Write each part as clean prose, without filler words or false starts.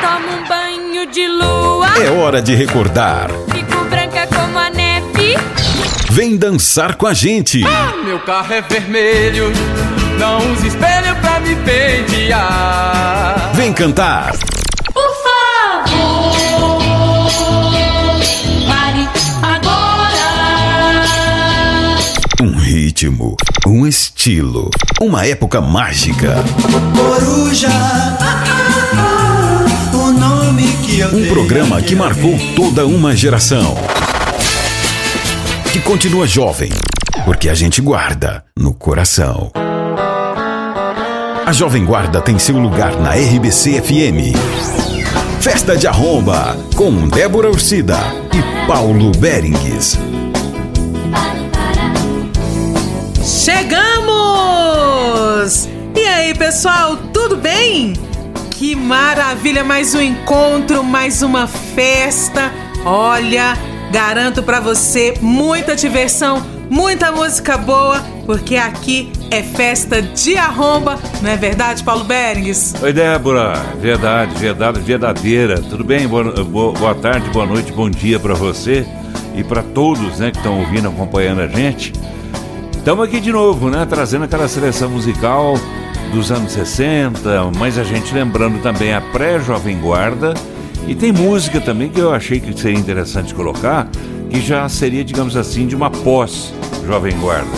tomo um banho de lua. É hora de recordar. Fico branca como a neve. Vem dançar com a gente. Meu carro é vermelho, não use espelho pra me pentear. Vem cantar. Por favor, pare agora. Um ritmo, um estilo, uma época mágica. Coruja, o nome que eu dei. Um programa que marcou toda uma geração, que continua jovem, porque a gente guarda no coração. A Jovem Guarda tem seu lugar na RBC FM. Festa de Arromba, com Débora Orsida e Paulo Beringhs. Chegamos! E aí, pessoal, tudo bem? Que maravilha, mais um encontro, mais uma festa. Olha, garanto pra você muita diversão, muita música boa, porque aqui é festa de arromba, não é verdade, Paulo Beringhs? Oi, Débora, verdade, verdadeira. Tudo bem? Boa tarde, boa noite, bom dia pra você e pra todos, né, que estão ouvindo, acompanhando a gente. Estamos aqui de novo, né, trazendo aquela seleção musical dos anos 60, mas a gente lembrando também a pré-Jovem Guarda. E tem música também que eu achei que seria interessante colocar, que já seria, digamos assim, de uma pós-Jovem Guarda,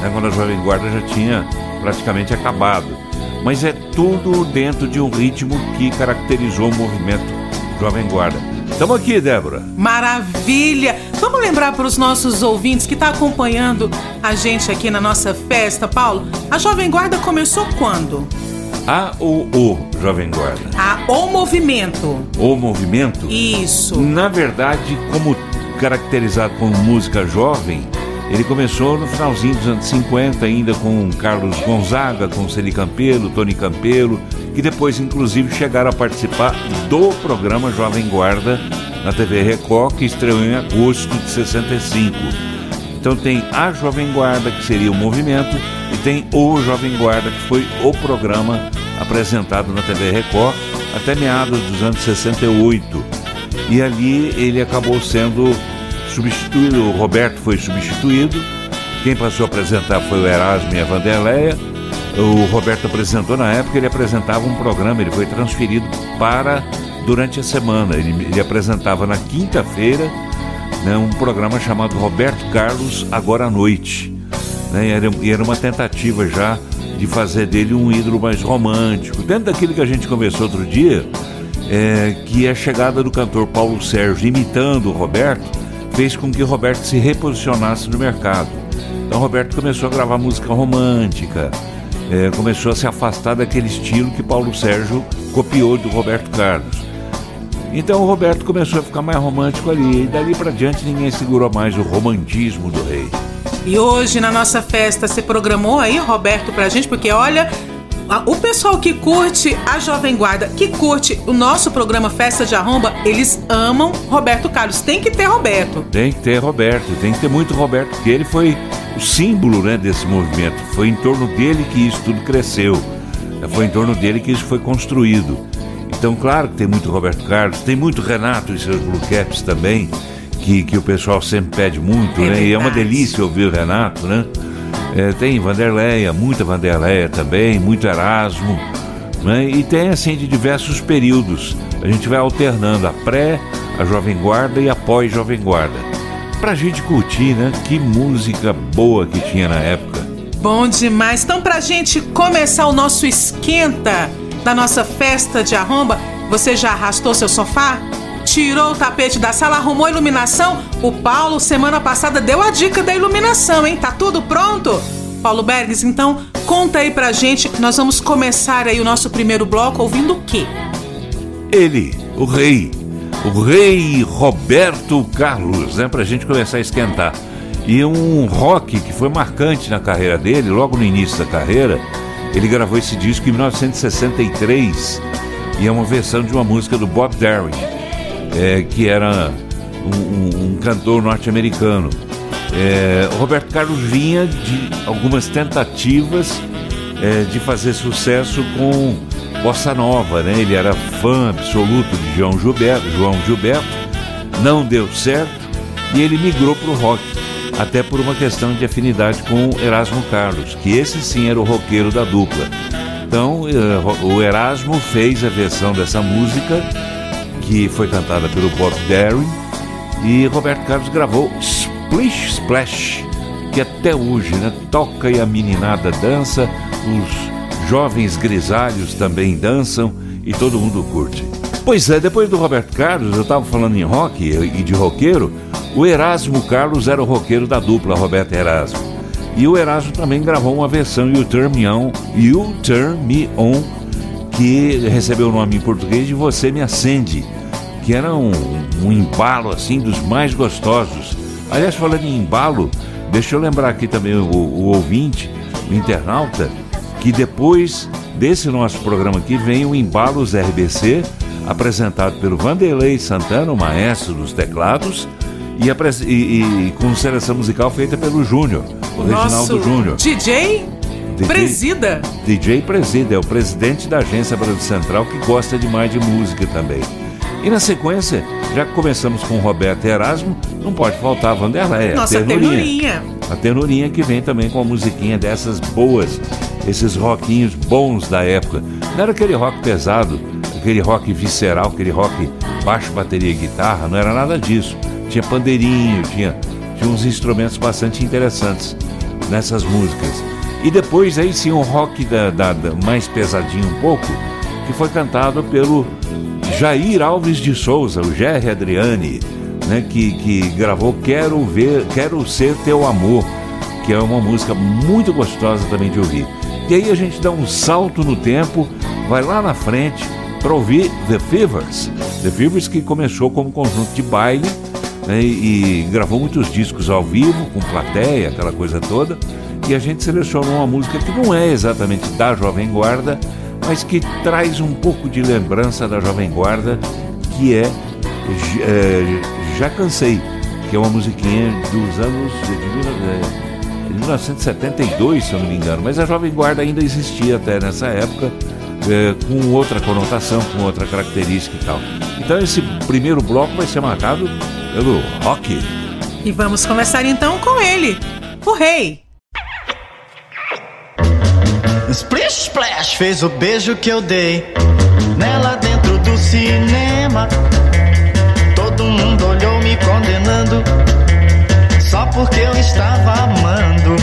né? Quando a Jovem Guarda já tinha praticamente acabado. Mas é tudo dentro de um ritmo que caracterizou o movimento Jovem Guarda. Estamos aqui, Débora. Maravilha! Vamos lembrar para os nossos ouvintes que está acompanhando a gente aqui na nossa festa, Paulo. A Jovem Guarda começou quando? O Jovem Guarda. O movimento. O movimento? Isso. Na verdade, como caracterizado como música jovem, ele começou no finalzinho dos anos 50, ainda com Carlos Gonzaga, com Celi Campelo, Tony Campelo, que depois, inclusive, chegaram a participar do programa Jovem Guarda na TV Record, que estreou em agosto de 65. Então tem a Jovem Guarda, que seria o movimento, e tem o Jovem Guarda, que foi o programa apresentado na TV Record até meados dos anos 68. E ali ele acabou sendo substituído, o Roberto foi substituído, quem passou a apresentar foi o Erasmo e a Wanderléa. O Roberto apresentou na época, ele apresentava um programa, ele foi transferido para durante a semana. Ele apresentava na quinta-feira, né, um programa chamado Roberto Carlos Agora à Noite. Né, era uma tentativa já de fazer dele um ídolo mais romântico, dentro daquilo que a gente conversou outro dia, que a chegada do cantor Paulo Sérgio imitando o Roberto fez com que o Roberto se reposicionasse no mercado. Então o Roberto começou a gravar música romântica, começou a se afastar daquele estilo que Paulo Sérgio copiou do Roberto Carlos. Então o Roberto começou a ficar mais romântico ali, e dali pra diante ninguém segurou mais o romantismo do rei. E hoje na nossa festa você programou aí, Roberto, pra gente, porque olha, o pessoal que curte a Jovem Guarda, que curte o nosso programa Festa de Arromba, eles amam Roberto Carlos. Tem que ter Roberto. Tem que ter Roberto, tem que ter muito Roberto, porque ele foi o símbolo, né, desse movimento. Foi em torno dele que isso tudo cresceu. Foi em torno dele que isso foi construído. Então, claro que tem muito Roberto Carlos, tem muito Renato e seus Blue Caps também. Que o pessoal sempre pede muito, né? E é uma delícia ouvir o Renato, né? Tem Wanderléa, muita Wanderléa também, muito Erasmo, né? E tem, assim, de diversos períodos. A gente vai alternando a pré, a Jovem Guarda e a pós-Jovem Guarda. Pra gente curtir, né? Que música boa que tinha na época. Bom demais. Então, pra gente começar o nosso esquenta da nossa festa de arromba, você já arrastou seu sofá? Tirou o tapete da sala, arrumou a iluminação? O Paulo, semana passada, deu a dica da iluminação, hein? Tá tudo pronto? Paulo Beringhs, então, conta aí pra gente. Nós vamos começar aí o nosso primeiro bloco ouvindo o quê? Ele, o rei Roberto Carlos, né? Pra gente começar a esquentar. E um rock que foi marcante na carreira dele, logo no início da carreira. Ele gravou esse disco em 1963 e é uma versão de uma música do Bob Dylan, que era um cantor norte-americano. Roberto Carlos vinha de algumas tentativas de fazer sucesso com bossa nova, né? Ele era fã absoluto de João Gilberto, não deu certo e ele migrou para o rock, até por uma questão de afinidade com o Erasmo Carlos, que esse sim era o roqueiro da dupla. Então o Erasmo fez a versão dessa música, que foi cantada pelo Bob Dylan, e Roberto Carlos gravou Splish Splash, que até hoje, né, toca e a meninada dança, os jovens grisalhos também dançam e todo mundo curte. Pois é, depois do Roberto Carlos, eu estava falando em rock e de roqueiro, o Erasmo Carlos era o roqueiro da dupla Roberto Erasmo. E o Erasmo também gravou uma versão, You Turn Me On, que recebeu o nome em português de Você Me Acende, que era um embalo assim dos mais gostosos. Aliás, falando em embalo, deixa eu lembrar aqui também o ouvinte, o internauta, que depois desse nosso programa aqui vem o Embalos RBC, apresentado pelo Vanderlei Santana, o maestro dos teclados, e com seleção musical feita pelo Júnior, o Reginaldo Júnior. DJ Presida, é o presidente da agência Brasil Central, que gosta demais de música também. E na sequência, já que começamos com Roberto e Erasmo, não pode faltar a Wanderléa, nossa, a ternurinha. A ternurinha, que vem também com a musiquinha dessas boas, esses rockinhos bons da época. Não era aquele rock pesado, aquele rock visceral, aquele rock baixo, bateria e guitarra, não era nada disso. Tinha pandeirinho, tinha uns instrumentos bastante interessantes nessas músicas. E depois aí sim um rock mais pesadinho um pouco, que foi cantado pelo Jair Alves de Souza, o Jerry Adriani, né, que gravou Quero Ser Teu Amor, que é uma música muito gostosa também de ouvir. E aí a gente dá um salto no tempo, vai lá na frente para ouvir The Fevers, que começou como conjunto de baile, né, e gravou muitos discos ao vivo, com plateia, aquela coisa toda. E a gente selecionou uma música que não é exatamente da Jovem Guarda, mas que traz um pouco de lembrança da Jovem Guarda, que é Já Cansei, que é uma musiquinha dos anos de 1972, se eu não me engano. Mas a Jovem Guarda ainda existia até nessa época, com outra conotação, com outra característica e tal. Então esse primeiro bloco vai ser marcado pelo rock. E vamos começar então com ele, o rei. Splish Splash fez o beijo que eu dei nela dentro do cinema. Todo mundo olhou me condenando, só porque eu estava amando.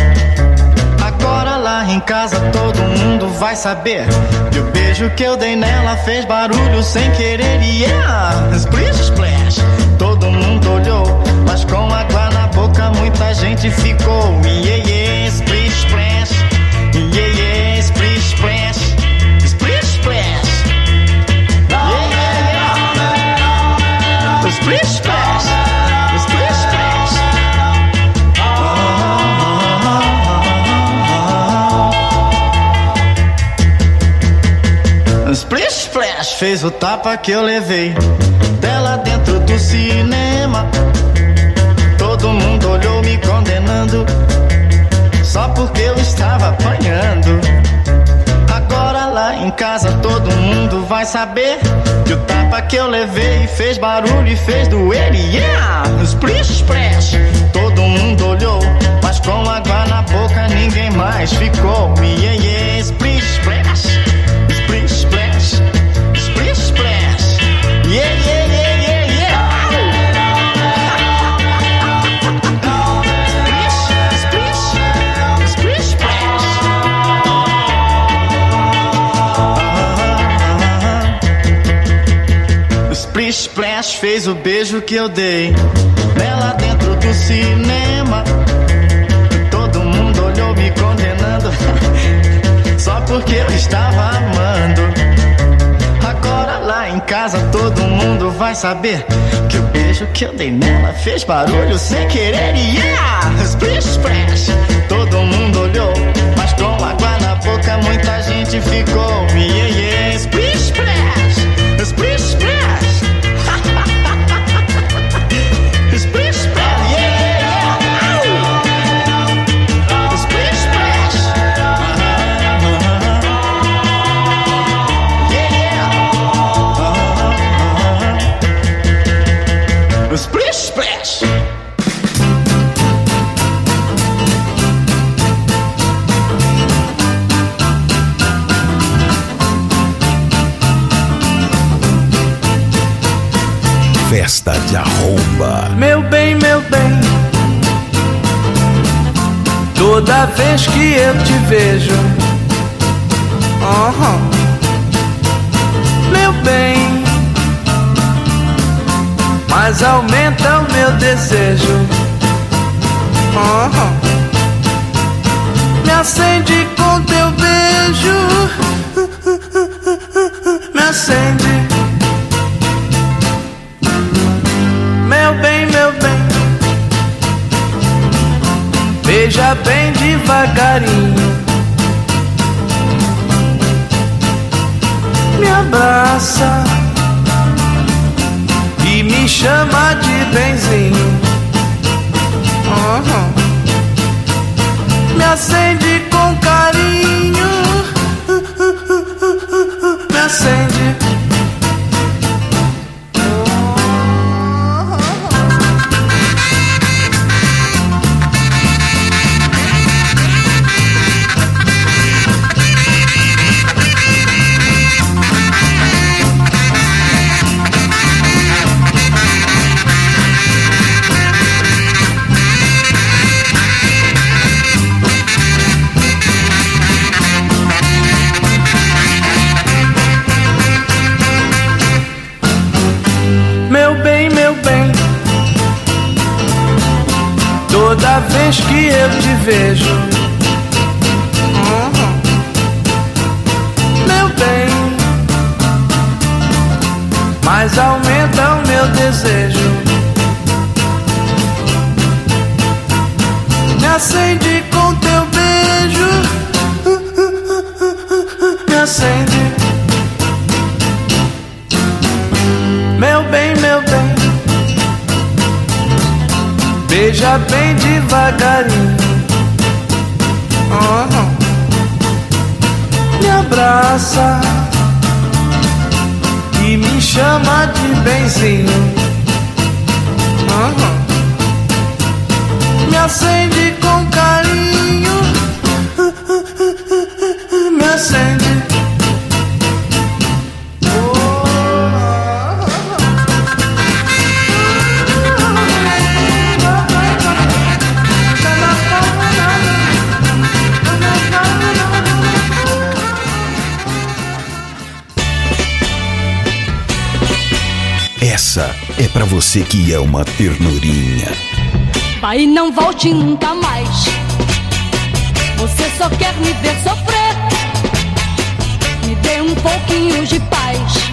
Agora lá em casa todo mundo vai saber que o beijo que eu dei nela fez barulho sem querer. E yeah! Splish Splash, todo mundo olhou, mas com água na boca muita gente ficou. Yeah, yeah, Splish Splash, yeah, yeah, Splish Splash, Splish Splash, yeah, yeah, Splish Splash, Splish Splash. Splish Splash fez o tapa que eu levei dela dentro do cinema. Todo mundo olhou me condenando, só porque eu estava apanhando. Agora lá em casa todo mundo vai saber que o tapa que eu levei fez barulho e fez doer. Yeah! Splish Splash, todo mundo olhou, mas com água na boca ninguém mais ficou. Yeah, yeah, Splish Splash, Splish Splash, Splish Splash, yeah, yeah, yeah. Splish Splash fez o beijo que eu dei nela dentro do cinema. Todo mundo olhou me condenando, só porque eu estava amando. Agora lá em casa todo mundo vai saber que o beijo que eu dei nela fez barulho sem querer. Yeah! Splish Splash, todo mundo olhou, mas com água na boca muita gente ficou. Yeah, yeah, Splish Splash, Splish Splash. Yeah, festa de arromba. Meu bem, toda vez que eu te vejo, meu bem, mas aumenta o meu desejo, me acende com teu beijo, me acende. Meu bem, beija bem devagarinho, me abraça e me chama de benzinho, me acende com carinho, me acende. Toda vez que eu te vejo, meu bem, mas aumenta o meu desejo, me acende com teu beijo, me acende. Meu bem, beija bem devagarinho, me abraça e me chama de benzinho, me acende com carinho, me acende. Essa é pra você que é uma ternurinha. Vai e não volte nunca mais. Você só quer me ver sofrer. Me dê um pouquinho de paz.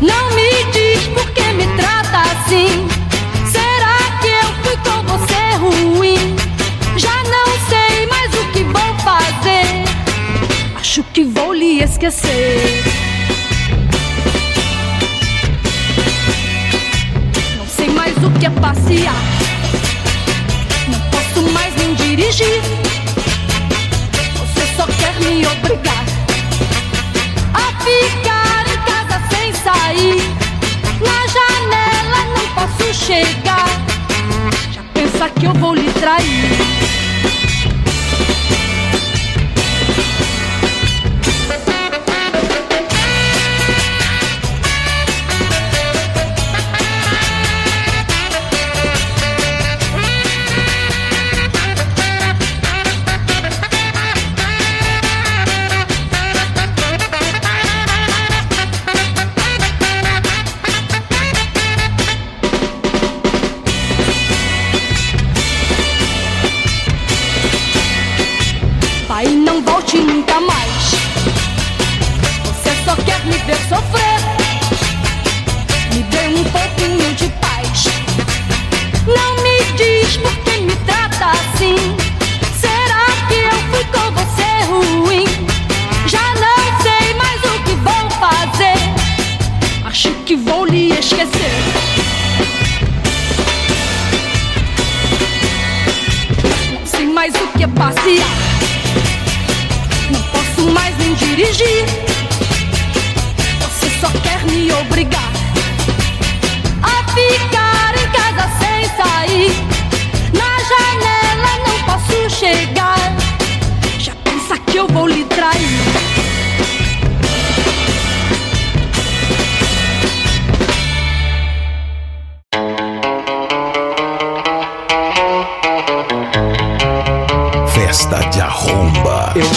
Não me diz por que me trata assim. Será que eu fui com você ruim? Já não sei mais o que vou fazer. Acho que vou lhe esquecer. O que é passear? Não posso mais nem dirigir. Você só quer me obrigar a ficar em casa sem sair. Na janela não posso chegar. Já pensa que eu vou lhe trair.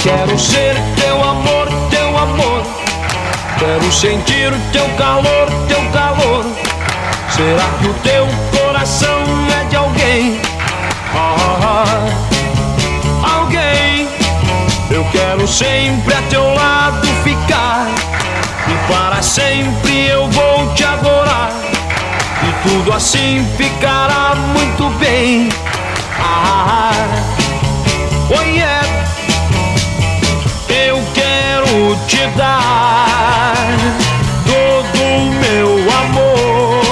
Quero ser teu amor, teu amor. Quero sentir o teu calor, teu calor. Será que o teu coração é de alguém? Alguém. Eu quero sempre a teu lado ficar, e para sempre eu vou te adorar, e tudo assim ficará muito bem. Oh yeah. Eu quero te dar todo o meu amor,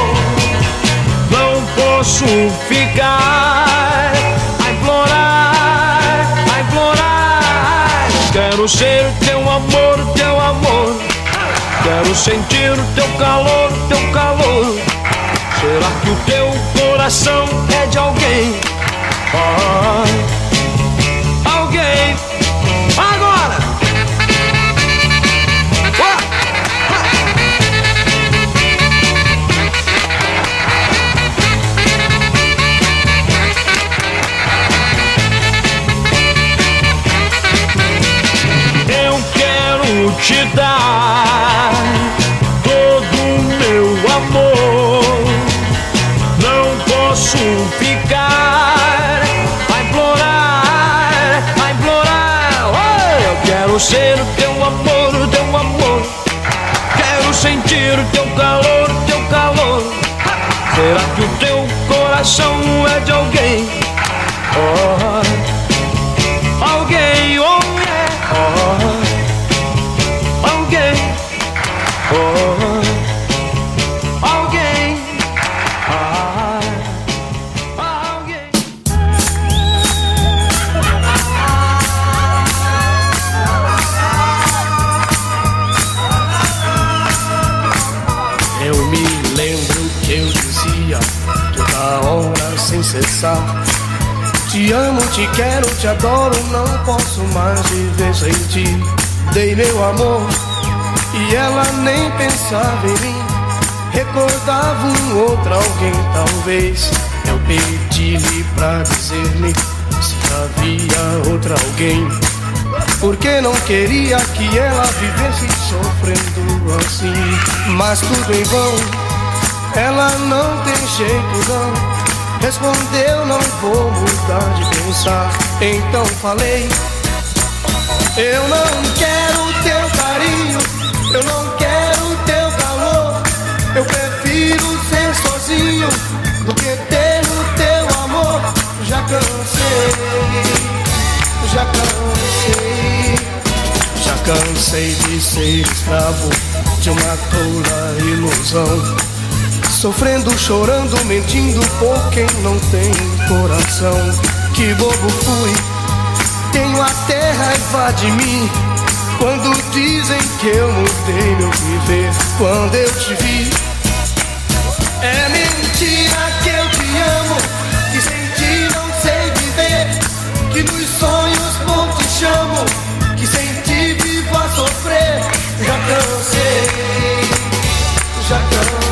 não posso ficar a implorar, a implorar. Quero ser teu amor, teu amor. Quero sentir o teu calor, teu calor. Será que o teu coração é de alguém? Alguém. Agora. Eu quero te dar todo o meu amor, não posso ficar ser o teu amor, quero sentir o teu calor, teu calor. Será que o teu coração é de alguém? Alguém, oh yeah. Alguém, oh alguém, sem cessar. Te amo, te quero, te adoro, não posso mais viver sem ti. Dei meu amor e ela nem pensava em mim, recordava um outro alguém. Talvez eu pedi-lhe pra dizer-me se havia outra alguém, porque não queria que ela vivesse sofrendo assim. Mas tudo em vão, ela não tem jeito não. Respondeu, não vou mudar de pensar. Então falei, eu não quero teu carinho, eu não quero teu calor. Eu prefiro ser sozinho do que ter o teu amor. Já cansei, já cansei. Já cansei de ser escravo de uma tola ilusão, sofrendo, chorando, mentindo por quem não tem coração. Que bobo fui, tenho até raiva de mim, quando dizem que eu mudei meu viver. Quando eu te vi, é mentira que eu te amo, que sem ti não sei viver, que nos sonhos não te chamo, que sem ti vivo a sofrer. Já cansei, já cansei.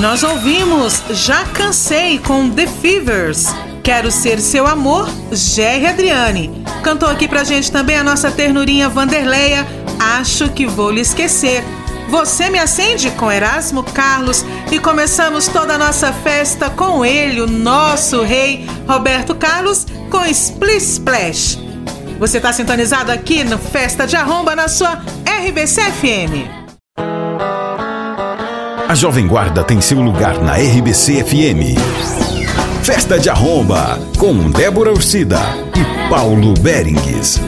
Nós ouvimos Já Cansei com The Fevers, Quero Ser Seu Amor, Jerry Adriani. Cantou aqui pra gente também a nossa ternurinha Wanderléa, Acho Que Vou Lhe Esquecer. Você Me Acende com Erasmo Carlos. E começamos toda a nossa festa com ele, o nosso rei, Roberto Carlos, com Splish Splash. Você tá sintonizado aqui no Festa de Arromba na sua RBC FM. A Jovem Guarda tem seu lugar na RBC FM. Festa de Arromba, com Débora Orsida e Paulo Beringhs.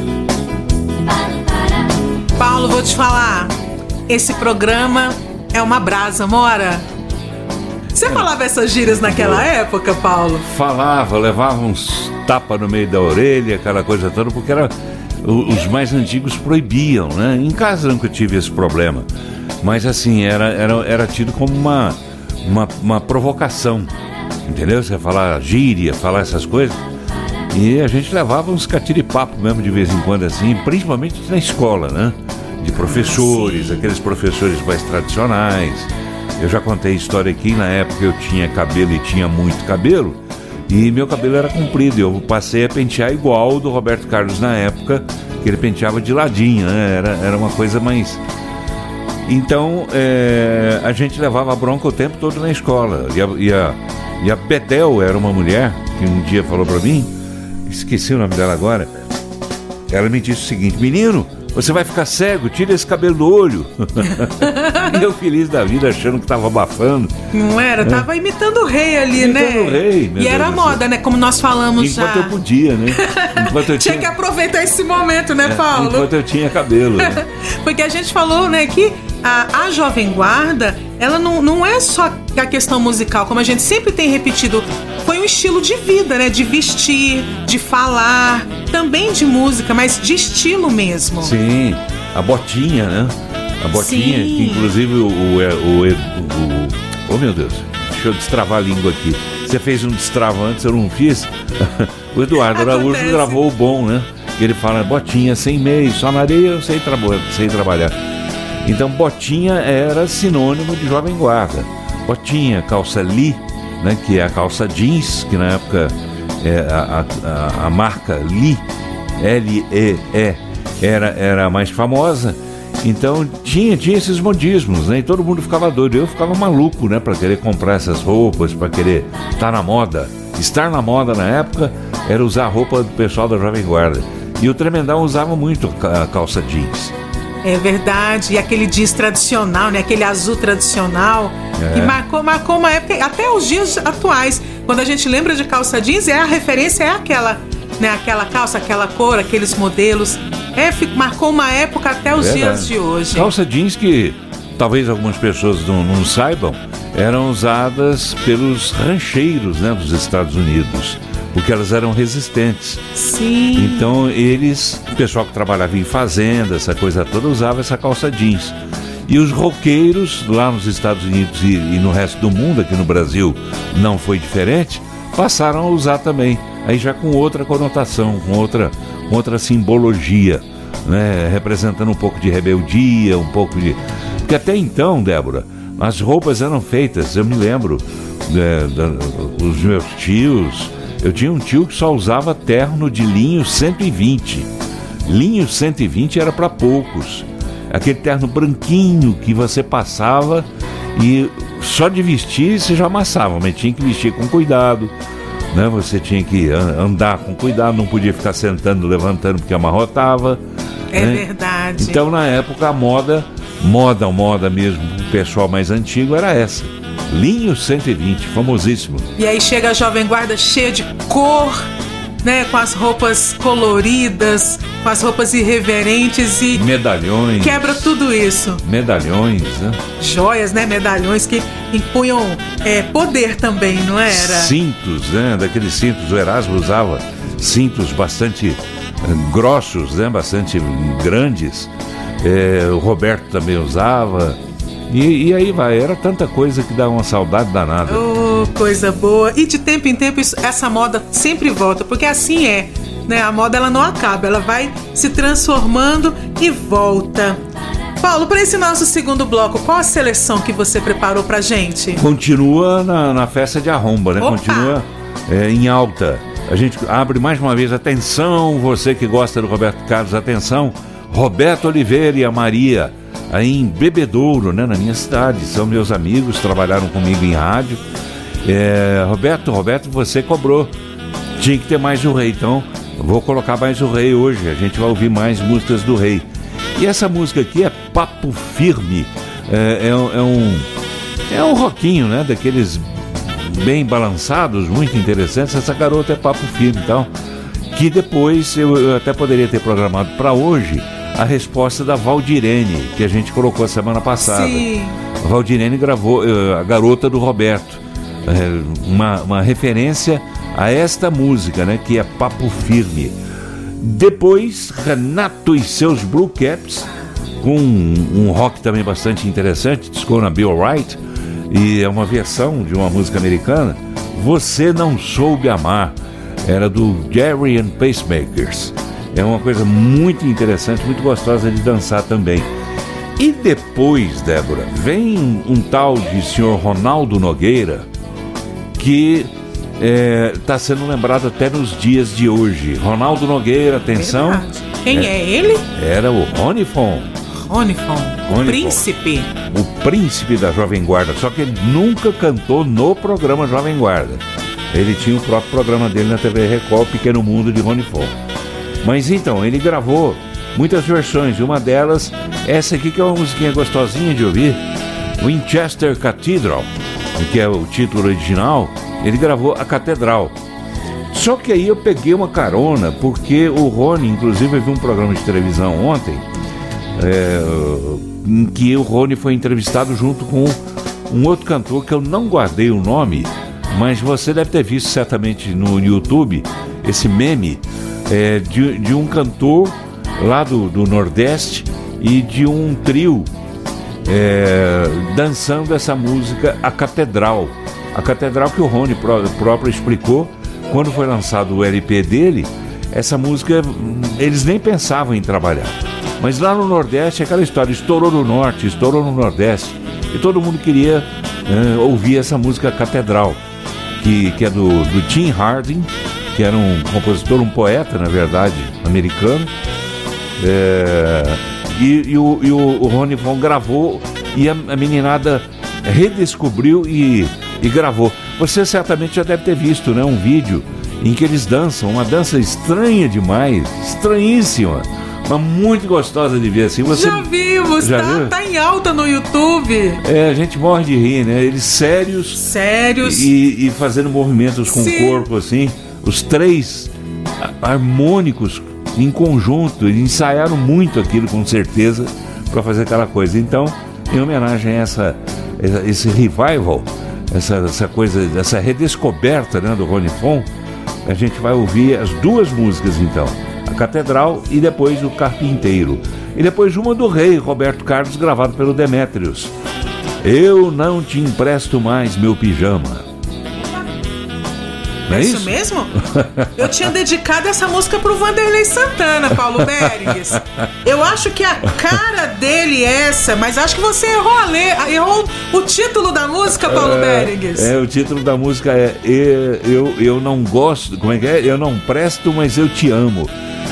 Paulo, vou te falar, esse programa É uma brasa, mora. Você falava essas gírias naquela época, Paulo? Falava, levava uns tapas no meio da orelha, aquela coisa toda, porque era, os mais antigos proibiam, né? Em casa nunca tive esse problema. Mas assim, era tido como uma provocação, entendeu? Você falar gíria, falar essas coisas. E a gente levava uns catiripapo mesmo de vez em quando, assim, principalmente na escola, né? De professores, sim, aqueles professores mais tradicionais. Eu já contei a história aqui, na época eu tinha cabelo e tinha muito cabelo, e meu cabelo era comprido, eu passei a pentear igual o do Roberto Carlos na época, que ele penteava de ladinho, né? Era uma coisa mais... Então, a gente levava a bronca o tempo todo na escola. E a Betel era uma mulher que um dia falou pra mim, esqueci o nome dela agora, ela me disse o seguinte: menino, você vai ficar cego, tira esse cabelo do olho. E eu feliz da vida, achando que tava abafando. Não era, tava imitando o rei ali, imitando o rei, meu Deus, era moda, né, como nós falamos enquanto já. Enquanto eu podia, né? Eu tinha que aproveitar esse momento, né, Paulo? Enquanto eu tinha cabelo. Né? Porque a gente falou, né, que a Jovem Guarda, ela não é só a questão musical, como a gente sempre tem repetido, foi um estilo de vida, né? De vestir, de falar, também de música, mas de estilo mesmo. Sim, a botinha, né? A botinha, sim, que inclusive oh, meu Deus, deixa eu destravar a língua aqui. Você fez um destrava antes, eu não fiz. O Eduardo Araújo gravou o bom, né? Ele fala: botinha sem meio, só na areia eu sei trabalhar. Então, botinha era sinônimo de Jovem Guarda. Botinha, calça Lee, né, que é a calça jeans, que na época a marca Lee, L-E-E, era a mais famosa. Então, tinha esses modismos, né? E todo mundo ficava doido. Eu ficava maluco, né? Pra querer comprar essas roupas, pra querer estar na moda. Estar na moda na época era usar a roupa do pessoal da Jovem Guarda. E o Tremendão usava muito a calça jeans. É verdade, e aquele jeans tradicional, né? Aquele azul tradicional, que marcou uma época, até os dias atuais. Quando a gente lembra de calça jeans, a referência é aquela, né? Aquela calça, aquela cor, aqueles modelos. Marcou uma época até os dias de hoje. Calça jeans que, talvez algumas pessoas não saibam, eram usadas pelos rancheiros, né, dos Estados Unidos, porque elas eram resistentes. Sim. Então o pessoal que trabalhava em fazenda, essa coisa toda, usava essa calça jeans. E os roqueiros lá nos Estados Unidos e no resto do mundo, aqui no Brasil não foi diferente, passaram a usar também. Aí já com outra conotação, com outra simbologia, né? Representando um pouco de rebeldia, um pouco de... Porque até então, Débora, as roupas eram feitas, eu me lembro, os meus tios... Eu tinha um tio que só usava terno de linho 120. Linho 120 era para poucos. Aquele terno branquinho que você passava e só de vestir você já amassava, mas tinha que vestir com cuidado, né? Você tinha que andar com cuidado, não podia ficar sentando, levantando, porque amarrotava. É, né? Verdade. Então, na época, a moda mesmo, o pessoal mais antigo era essa. Linho 120, famosíssimo. E aí chega a Jovem Guarda cheia de cor, né? Com as roupas coloridas, com as roupas irreverentes e... Medalhões. Quebra tudo isso. Medalhões, né? Joias, né? Medalhões que impunham poder também, não era? Cintos, né? Daqueles cintos, o Erasmo usava cintos bastante grossos, né? Bastante grandes. O Roberto também usava... E aí vai, era tanta coisa que dá uma saudade danada. Oh, coisa boa. E de tempo em tempo essa moda sempre volta, porque assim é, né? A moda, ela não acaba, ela vai se transformando e volta. Paulo, para esse nosso segundo bloco, qual a seleção que você preparou pra gente? Continua na festa de arromba, né? Opa. Continua em alta. A gente abre mais uma vez, atenção, você que gosta do Roberto Carlos, atenção, Roberto Oliveira e a Maria, aí em Bebedouro, né, na minha cidade. São meus amigos, trabalharam comigo em rádio. Roberto, você cobrou. Tinha que ter mais o Rei, então vou colocar mais o Rei hoje. A gente vai ouvir mais músicas do Rei. E essa música aqui é Papo Firme. É um rockinho, né, daqueles bem balançados, muito interessantes. Essa garota é Papo Firme, então. Que depois eu até poderia ter programado para hoje, a resposta da Valdirene, que a gente colocou semana passada. Sim. A Valdirene gravou A Garota do Roberto, uma referência a esta música, né, que é Papo Firme. Depois, Renato e seus Blue Caps, com um rock também bastante interessante, It's Gonna Be Alright, e é uma versão de uma música americana, Você Não Soube Amar, era do Jerry and Pacemakers. É uma coisa muito interessante, muito gostosa de dançar também. E depois, Débora, vem um tal de senhor Ronaldo Nogueira, que está sendo lembrado até nos dias de hoje. Ronaldo Nogueira, atenção. Verdade. Quem é ele? Era o Ronnie Von. Ronnie Von, o príncipe. O príncipe da Jovem Guarda, só que ele nunca cantou no programa Jovem Guarda. Ele tinha o próprio programa dele na TV Record, Pequeno Mundo de Ronnie Von. Mas então, ele gravou muitas versões, e uma delas, essa aqui que é uma musiquinha gostosinha de ouvir, Winchester Cathedral, que é o título original. Ele gravou a Catedral. Só que aí eu peguei uma carona, porque o Rony, inclusive, eu vi um programa de televisão ontem, em que o Rony foi entrevistado junto com um outro cantor que eu não guardei o nome, mas você deve ter visto certamente no YouTube esse meme de um cantor lá do Nordeste e de um trio dançando essa música, A Catedral. A Catedral que o Rony próprio explicou, quando foi lançado o LP dele, essa música eles nem pensavam em trabalhar. Mas lá no Nordeste, aquela história, estourou no Norte, estourou no Nordeste, e todo mundo queria ouvir essa música Catedral, que é do Tim Hardin, que era um compositor, um poeta, na verdade, americano. E o Ronnie Von gravou, e a meninada redescobriu e gravou. Você certamente já deve ter visto, né, um vídeo em que eles dançam, uma dança estranha demais, estranhíssima, mas muito gostosa de ver assim. Você já viu, tá em alta no YouTube. A gente morre de rir, né? Eles sérios. E fazendo movimentos com o corpo assim. Os três harmônicos em conjunto, eles ensaiaram muito aquilo, com certeza, para fazer aquela coisa. Então, em homenagem a esse revival, essa coisa, essa redescoberta, né, do Ronnie Von, a gente vai ouvir as duas músicas então, a Catedral e depois o Carpinteiro. E depois uma do rei Roberto Carlos, gravado pelo Demétrios, Eu Não Te Empresto Mais Meu Pijama. Não é isso mesmo? Eu tinha dedicado essa música pro Vanderlei Santana, Paulo Beringhs. Eu acho que a cara dele é essa, mas acho que você errou o título da música, Paulo Beringhs. O título da música é eu não gosto, como é que é? Eu não presto, mas eu te amo.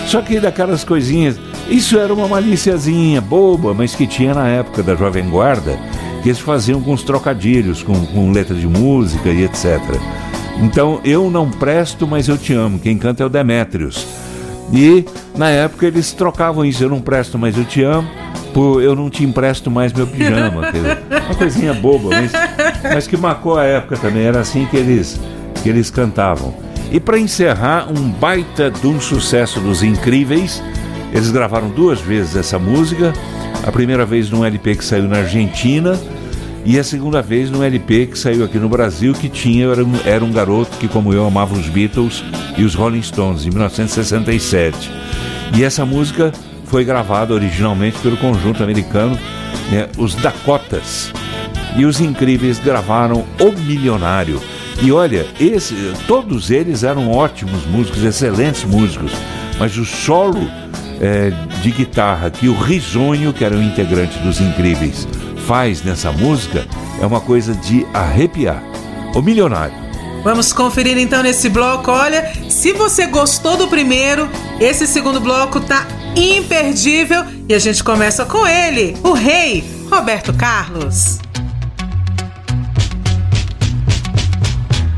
Só que daquelas coisinhas, isso era uma maliciazinha boba, mas que tinha na época da Jovem Guarda, que eles faziam com os trocadilhos, com letra de música e etc. Então, Eu Não Presto, Mas Eu Te Amo, quem canta é o Demétrios. E na época eles trocavam isso, Eu Não Presto, Mas Eu Te Amo, por Eu Não Te Empresto Mais Meu Pijama. Uma coisinha boba, mas que marcou a época também. Era assim que eles cantavam. E para encerrar, um baita de um sucesso dos Incríveis. Eles gravaram duas vezes essa música. A primeira vez num LP que saiu na Argentina, e a segunda vez no LP que saiu aqui no Brasil, que tinha era um garoto que, como eu, amava os Beatles e os Rolling Stones, em 1967. E essa música foi gravada originalmente pelo conjunto americano, os Dakotas. E os Incríveis gravaram O Milionário. E olha, todos eles eram ótimos músicos, excelentes músicos, mas o solo de guitarra que o Risonho, que era o integrante dos Incríveis, faz nessa música é uma coisa de arrepiar. O Milionário. Vamos conferir então nesse bloco. Olha, se você gostou do primeiro, esse segundo bloco tá imperdível, e a gente começa com ele, o rei Roberto Carlos.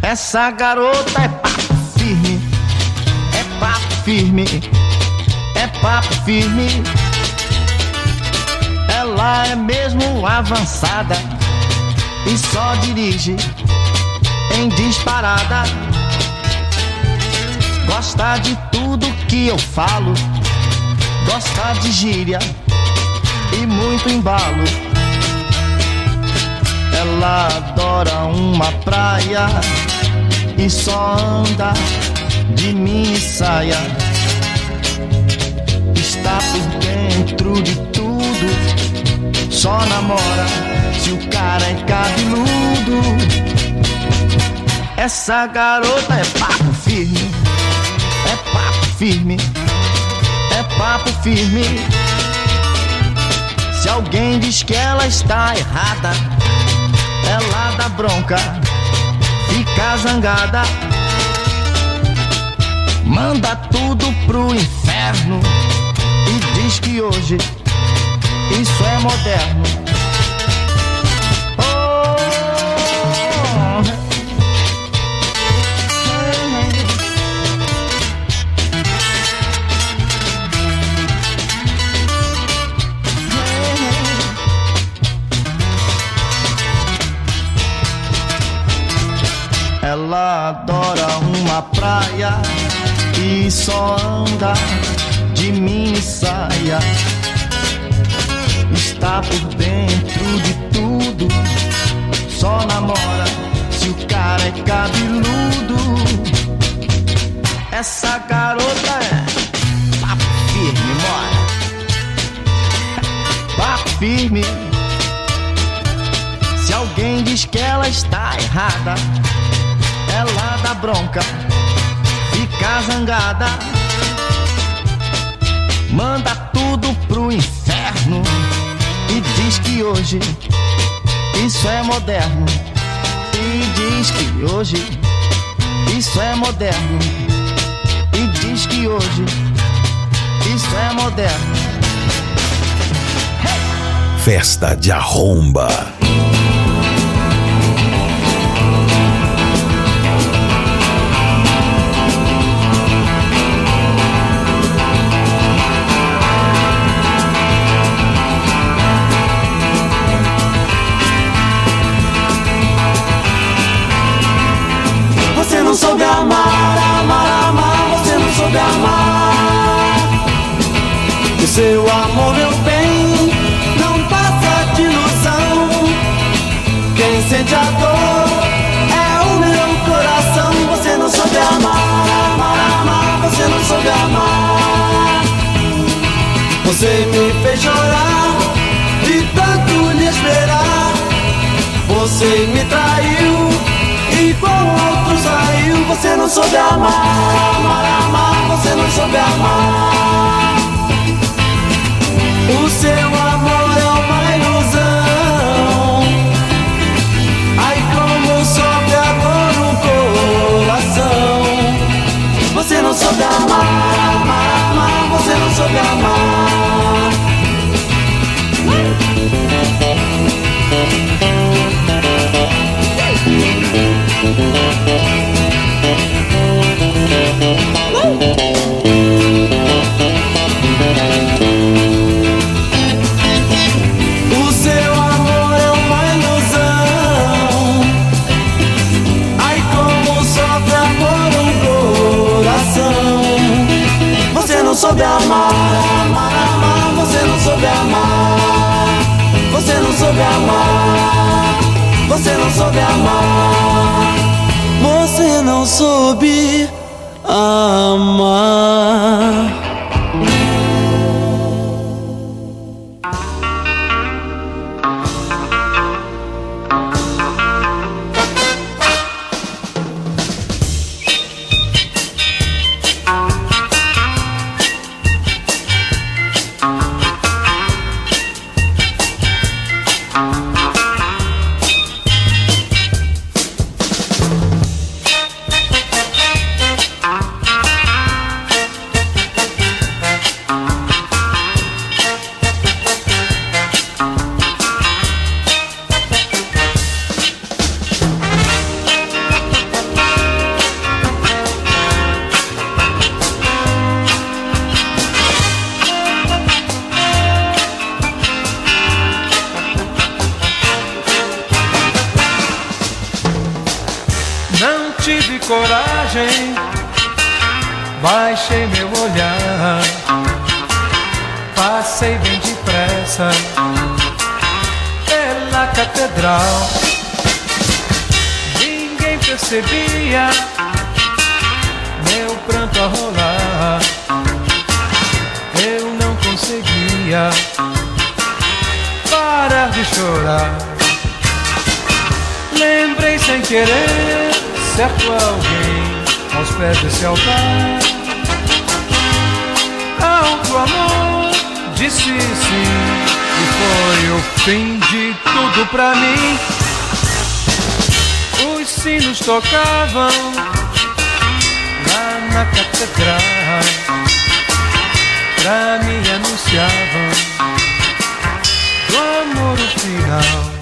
Essa garota é papo firme, é papo firme, é papo firme. Ela é mesmo avançada e só dirige em disparada. Gosta de tudo que eu falo, gosta de gíria e muito embalo. Ela adora uma praia e só anda de mini saia. Está por dentro de tudo, só namora se o cara é cabeludo. Essa garota é papo firme, é papo firme, é papo firme. Se alguém diz que ela está errada, ela dá bronca, fica zangada, manda tudo pro inferno e diz que hoje isso é moderno. Ela adora uma praia e só anda de mini saia. Está por dentro de tudo, só namora se o cara é cabeludo. Essa garota é papo firme, mora, papo firme. Se alguém diz que ela está errada, ela dá bronca, fica zangada, manda tudo pro inferno e diz que hoje isso é moderno. E diz que hoje isso é moderno. E diz que hoje isso é moderno. Hey! Festa de arromba. Você não soube amar, amar, amar. Você não soube amar. O seu amor, meu bem, não passa de ilusão. Quem sente a dor é o meu coração. Você não soube amar, amar, amar. Você não soube amar. Você me fez chorar de tanto lhe esperar. Você me traiu e com outro saiu. Você não soube amar, amar, amar. Você não soube amar. O seu amor é uma ilusão. Ai, como sobe a dor no coração. Você não soube amar, amar, amar. Você não soube amar. O seu amor é uma ilusão. Ai, como sofre amor no coração. Você não soube amar, amar, amar. Você não soube amar. Você não soube amar. Você não soube amar. Você não soube amar. Baixei meu olhar passei bem depressa pela catedral. Ninguém percebia meu pranto a rolar. Eu não conseguia parar de chorar. Lembrei sem querer, certo alguém aos pés desse altar. Alto amor disse sim, e foi o fim de tudo pra mim. Os sinos tocavam lá na catedral, pra me anunciavam do amor o final.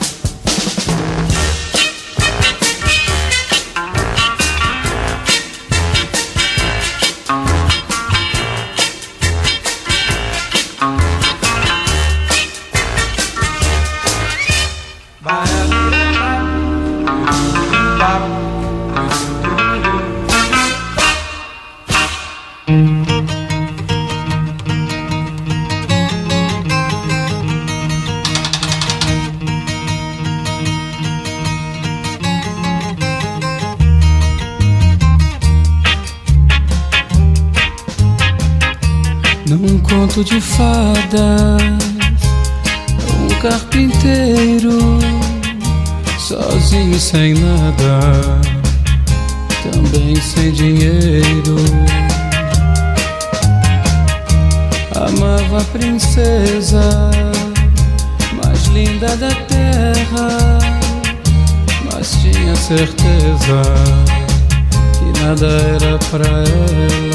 Conto de fadas, um carpinteiro, sozinho sem nada, também sem dinheiro. Amava a princesa mais linda da terra, mas tinha certeza que nada era pra ela.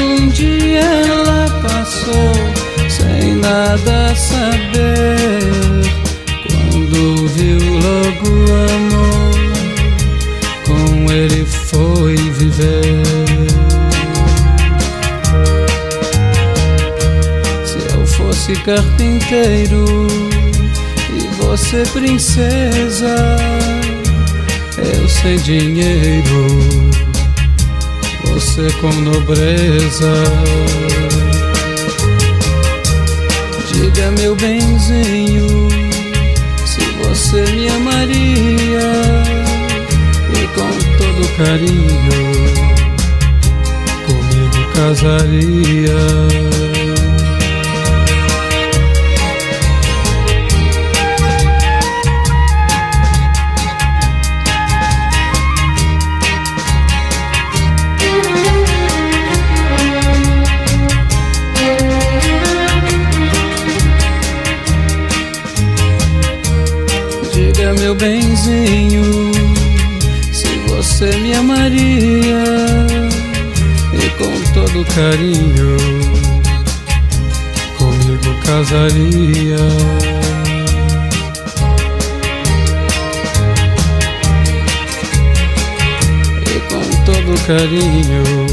Um dia ela passou sem nada saber. Quando viu logo o amor, com ele foi viver. Se eu fosse carpinteiro e você princesa, eu sem dinheiro, você com nobreza. Diga, meu benzinho, se você me amaria, e com todo carinho comigo casaria. Meu benzinho, se você me amaria, e com todo carinho comigo casaria. E com todo carinho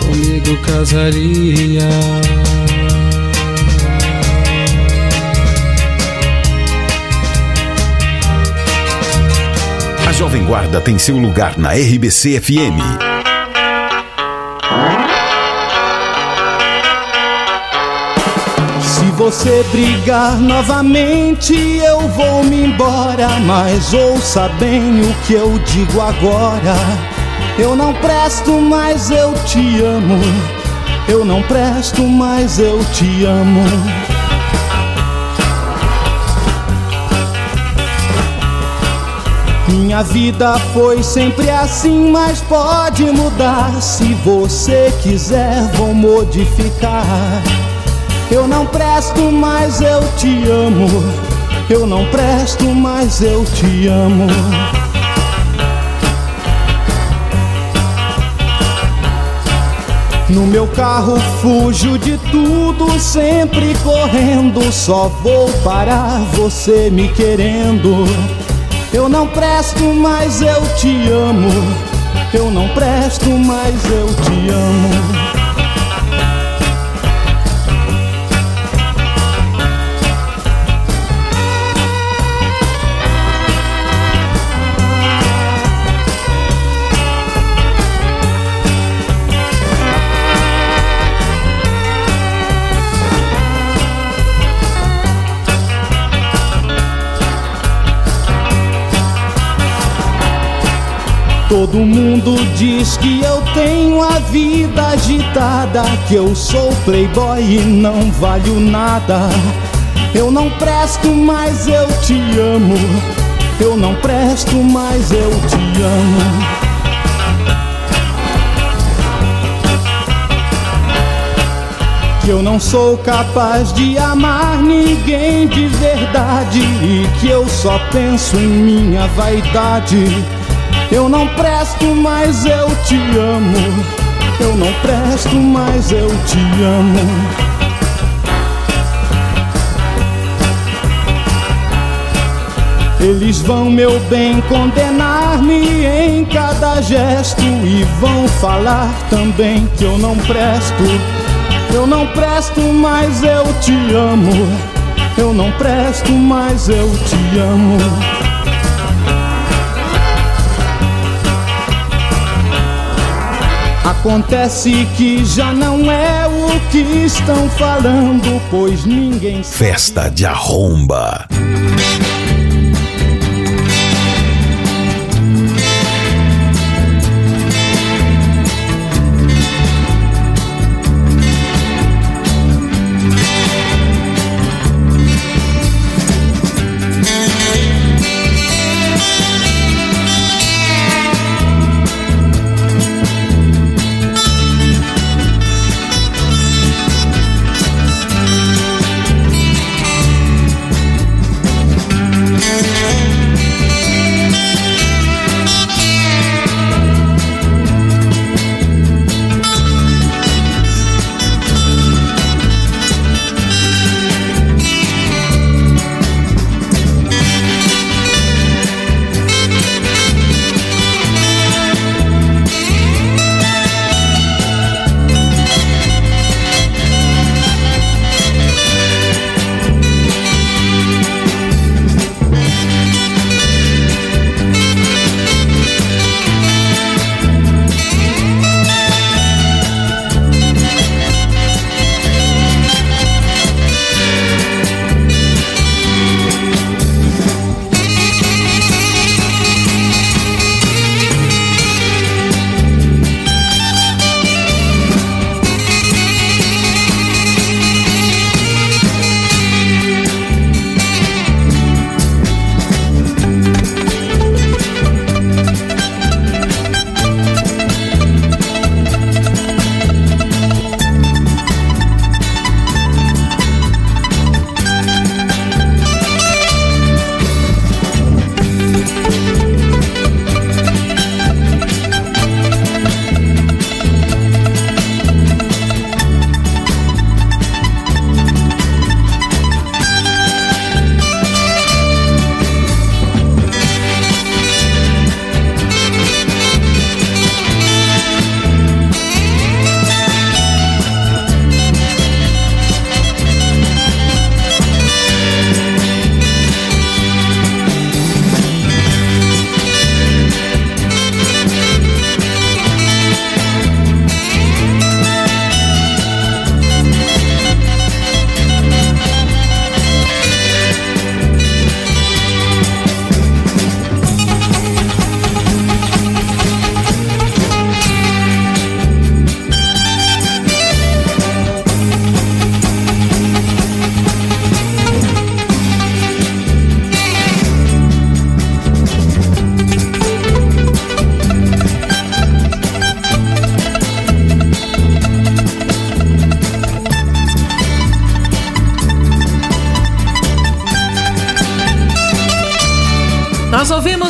comigo casaria. A Jovem Guarda tem seu lugar na RBC FM. Se você brigar novamente, eu vou me embora, mas ouça bem o que eu digo agora. Eu não presto, mas eu te amo. Eu não presto, mas eu te amo. Minha vida foi sempre assim, mas pode mudar. Se você quiser, vou modificar. Eu não presto, mas eu te amo. Eu não presto, mas eu te amo. No meu carro fujo de tudo, sempre correndo. Só vou parar você me querendo. Eu não presto, mas eu te amo. Eu não presto, mas eu te amo. Todo mundo diz que eu tenho a vida agitada, que eu sou playboy e não valho nada. Eu não presto, mas eu te amo. Eu não presto, mas eu te amo. Que eu não sou capaz de amar ninguém de verdade e que eu só penso em minha vaidade. Eu não presto, mas eu te amo. Eu não presto, mas eu te amo. Eles vão, meu bem, condenar-me em cada gesto e vão falar também que eu não presto. Eu não presto, mas eu te amo. Eu não presto, mas eu te amo. Acontece que já não é o que estão falando, pois ninguém... Festa de arromba.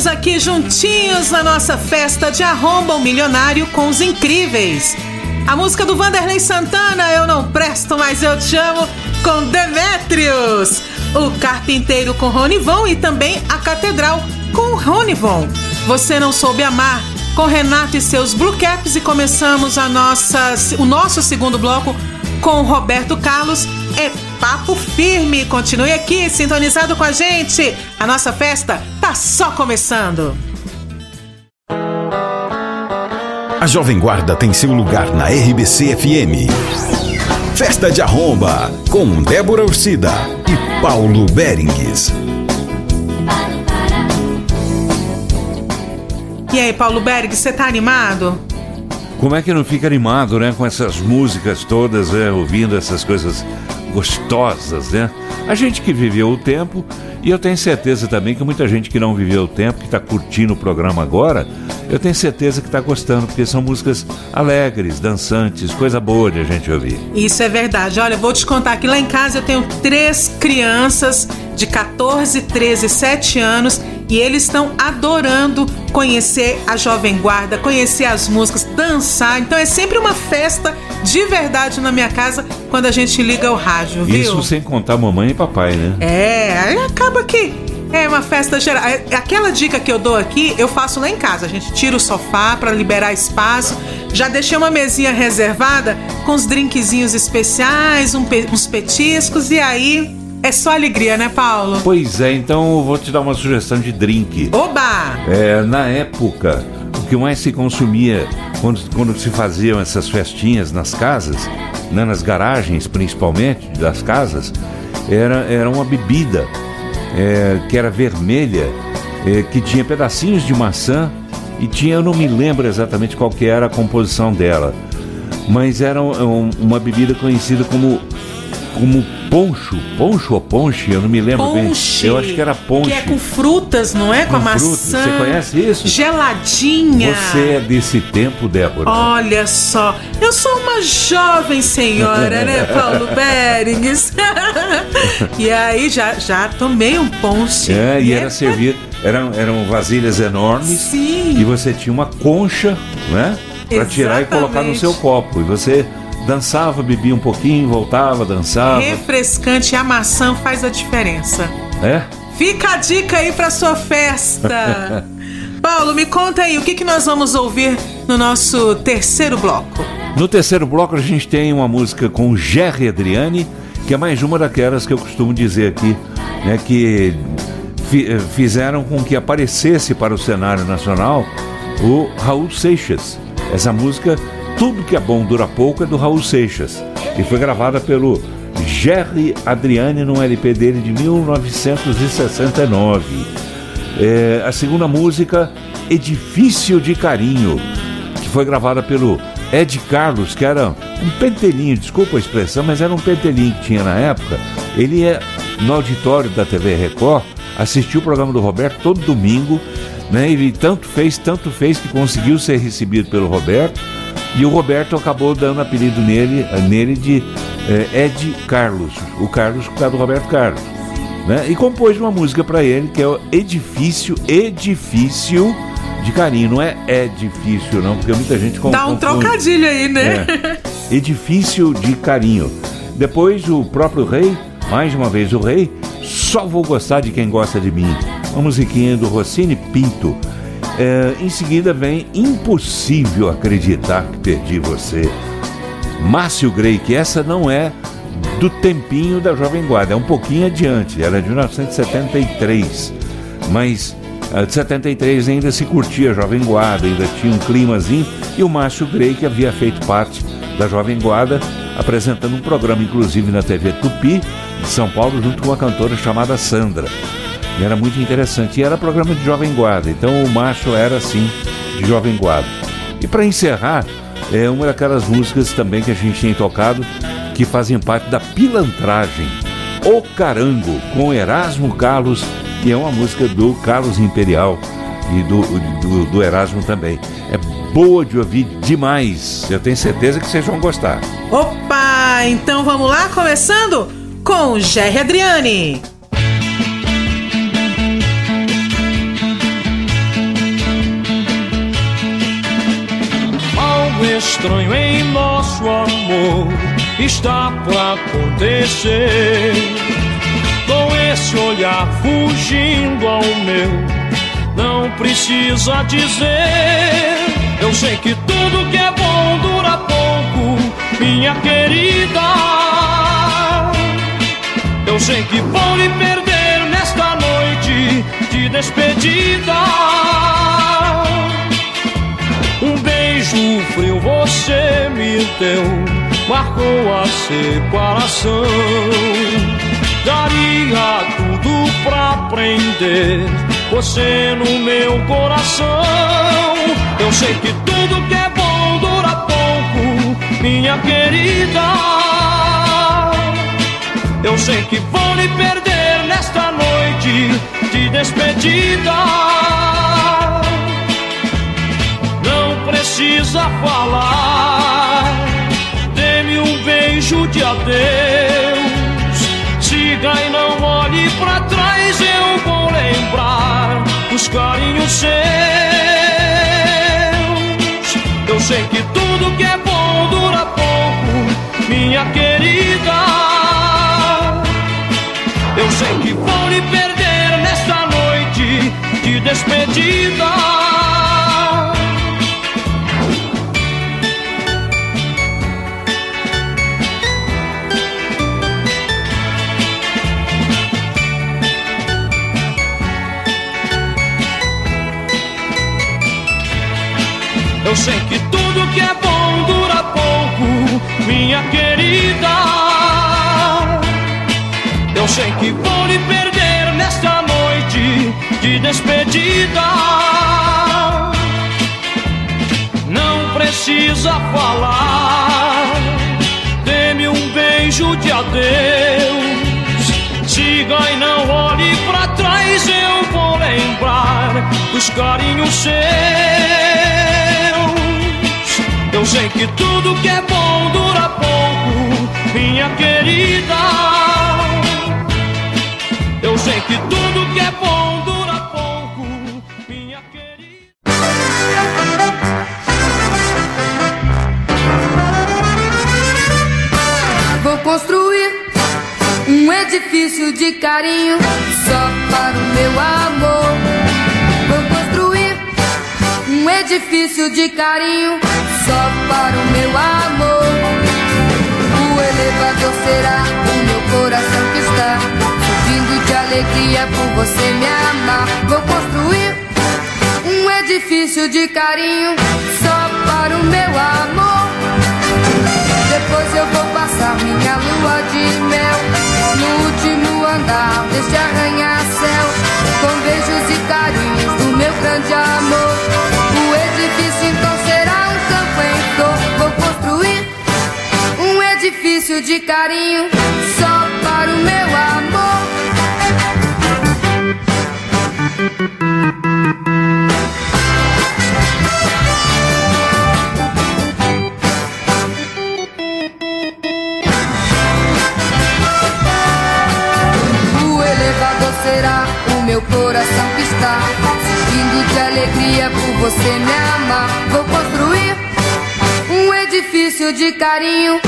Aqui juntinhos na nossa festa de arromba, O Milionário com Os Incríveis. A música do Vanderlei Santana, Eu Não Presto Mas Eu Te Amo, com Demétrios. O Carpinteiro com Ronnie Von e também a Catedral com Ronnie Von. Você Não Soube Amar com Renato e Seus Blue Caps. E começamos o nosso segundo bloco com Roberto Carlos, É Papo Firme. Continue aqui sintonizado com a gente. A nossa festa tá só começando. A Jovem Guarda tem seu lugar na RBC FM. Festa de Arromba com Débora Orsida e Paulo Beringhs. E aí, Paulo Beringhs, você tá animado? Como é que não fica animado, né? Com essas músicas todas, né? Ouvindo essas coisas gostosas, né? A gente que viveu o tempo, e eu tenho certeza também que muita gente que não viveu o tempo, que está curtindo o programa agora, eu tenho certeza que está gostando, porque são músicas alegres, dançantes, coisa boa de a gente ouvir. Isso é verdade. Olha, eu vou te contar que lá em casa eu tenho 3 crianças de 14, 13 e 7 anos, e eles estão adorando conhecer a Jovem Guarda, conhecer as músicas, dançar. Então é sempre uma festa de verdade na minha casa quando a gente liga o rádio, viu? Isso sem contar mamãe e papai, né? É, aí acaba que é uma festa geral. Aquela dica que eu dou aqui, eu faço lá em casa. A gente tira o sofá para liberar espaço. Já deixei uma mesinha reservada com os drinkzinhos especiais, uns petiscos, e aí... é só alegria, né, Paulo? Pois é, então eu vou te dar uma sugestão de drink. Oba! É, na época, o que mais se consumia quando se faziam essas festinhas nas casas, né, nas garagens principalmente das casas, era uma bebida que era vermelha, que tinha pedacinhos de maçã e tinha, eu não me lembro exatamente qual que era a composição dela, mas era uma bebida conhecida como poncho ou ponche, eu não me lembro ponche, bem. Eu acho que era ponche. Que é com frutas, não é? Com a maçã. Você conhece isso? Geladinha. Você é desse tempo, Débora. Olha só, eu sou uma jovem senhora, né, Paulo Beringhs? E aí já tomei um ponche. É, e era servido, eram vasilhas enormes. Sim. E você tinha uma concha, né? Pra tirar e colocar no seu copo. E você... dançava, bebia um pouquinho, voltava, dançava. Refrescante, a maçã faz a diferença. É? Fica a dica aí pra sua festa. Paulo, me conta aí, o que nós vamos ouvir no nosso terceiro bloco? No terceiro bloco a gente tem uma música com o Jerry Adriani, que é mais uma daquelas que eu costumo dizer aqui, né, que fizeram com que aparecesse para o cenário nacional o Raul Seixas. Essa música... Tudo Que É Bom Dura Pouco é do Raul Seixas e foi gravada pelo Jerry Adriani num LP dele de 1969. A segunda música, Edifício de Carinho, que foi gravada pelo Ed Carlos, que era um pentelinho, desculpa a expressão, mas era um pentelinho que tinha na época. Ele ia no auditório da TV Record, assistia o programa do Roberto todo domingo, né? Ele tanto fez que conseguiu ser recebido pelo Roberto. E o Roberto acabou dando apelido nele de Ed Carlos, o Carlos por causa do Roberto Carlos, né? E compôs uma música para ele que é o Edifício de Carinho. Não é edifício não, porque muita gente confunde. Dá um trocadilho aí, né? É, Edifício de Carinho. Depois o próprio Rei, mais uma vez o Rei, Só Vou Gostar de Quem Gosta de Mim, uma musiquinha do Rossini Pinto. Em seguida vem Impossível Acreditar Que Perdi Você, Márcio Grey, que essa não é do tempinho da Jovem Guarda, é um pouquinho adiante, ela é de 1973, mas de 73 ainda se curtia a Jovem Guarda, ainda tinha um climazinho, e o Márcio Grey, que havia feito parte da Jovem Guarda, apresentando um programa inclusive na TV Tupi de São Paulo, junto com uma cantora chamada Sandra. E era muito interessante. E era programa de Jovem Guarda. Então o Macho era assim, de Jovem Guarda. E para encerrar, é uma daquelas músicas também que a gente tem tocado, que fazem parte da pilantragem, O Carango, com Erasmo Carlos, que é uma música do Carlos Imperial e do Erasmo também. É boa de ouvir demais. Eu tenho certeza que vocês vão gostar. Opa! Então vamos lá, começando com Jerry Adriani. Estranho em nosso amor está pra acontecer. Com esse olhar fugindo ao meu, não precisa dizer. Eu sei que tudo que é bom dura pouco, minha querida. Eu sei que vou lhe perder nesta noite de despedida. Um beijo frio você me deu, marcou a separação. Daria tudo pra prender você no meu coração. sei que tudo que é bom dura pouco, minha querida. Eu sei que vou me perder nesta noite de despedida. Não precisa falar, dê-me um beijo de adeus. Siga e não olhe pra trás, eu vou lembrar os carinhos seus. Eu sei que tudo que é bom dura pouco, minha querida. Eu sei que vou me perder nesta noite de despedida. Eu sei que tudo que é bom dura pouco, minha querida. Eu sei que vou lhe perder nesta noite de despedida. Não precisa falar, dê-me um beijo de adeus. Siga e não olhe pra trás, eu vou lembrar dos carinhos seus. Eu sei que tudo que é bom dura pouco, minha querida. Eu sei que tudo que é bom dura pouco, minha querida. Vou construir um edifício de carinho só para o meu amor. Vou construir um edifício de carinho só para o meu amor. O elevador será o meu coração que está vindo de alegria por você me amar. Vou construir um edifício de carinho só para o meu amor. Depois eu vou passar minha lua de mel no último andar deste arranha-céu, com beijos e carinhos do meu grande amor. O edifício então será um campo em flor. Vou construir um edifício de carinho só para o meu amor. O elevador será o meu coração que está surgindo de alegria por você me amar. Vou construir um edifício de carinho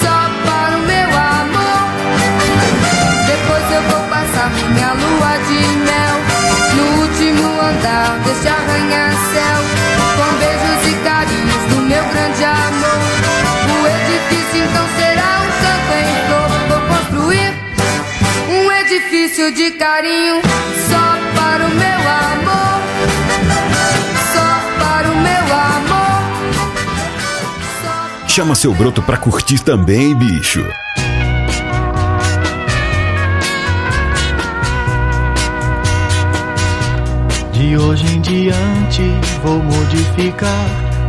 só para o meu amor. Depois eu vou passar minha lua de mel no último andar deste arranha-céu, com beijos e carinhos do meu grande amor. O edifício então será um canto em flor. Vou construir um edifício de carinho só para o meu amor. Só para o meu amor. Chama seu broto pra curtir também, bicho. De hoje em diante vou modificar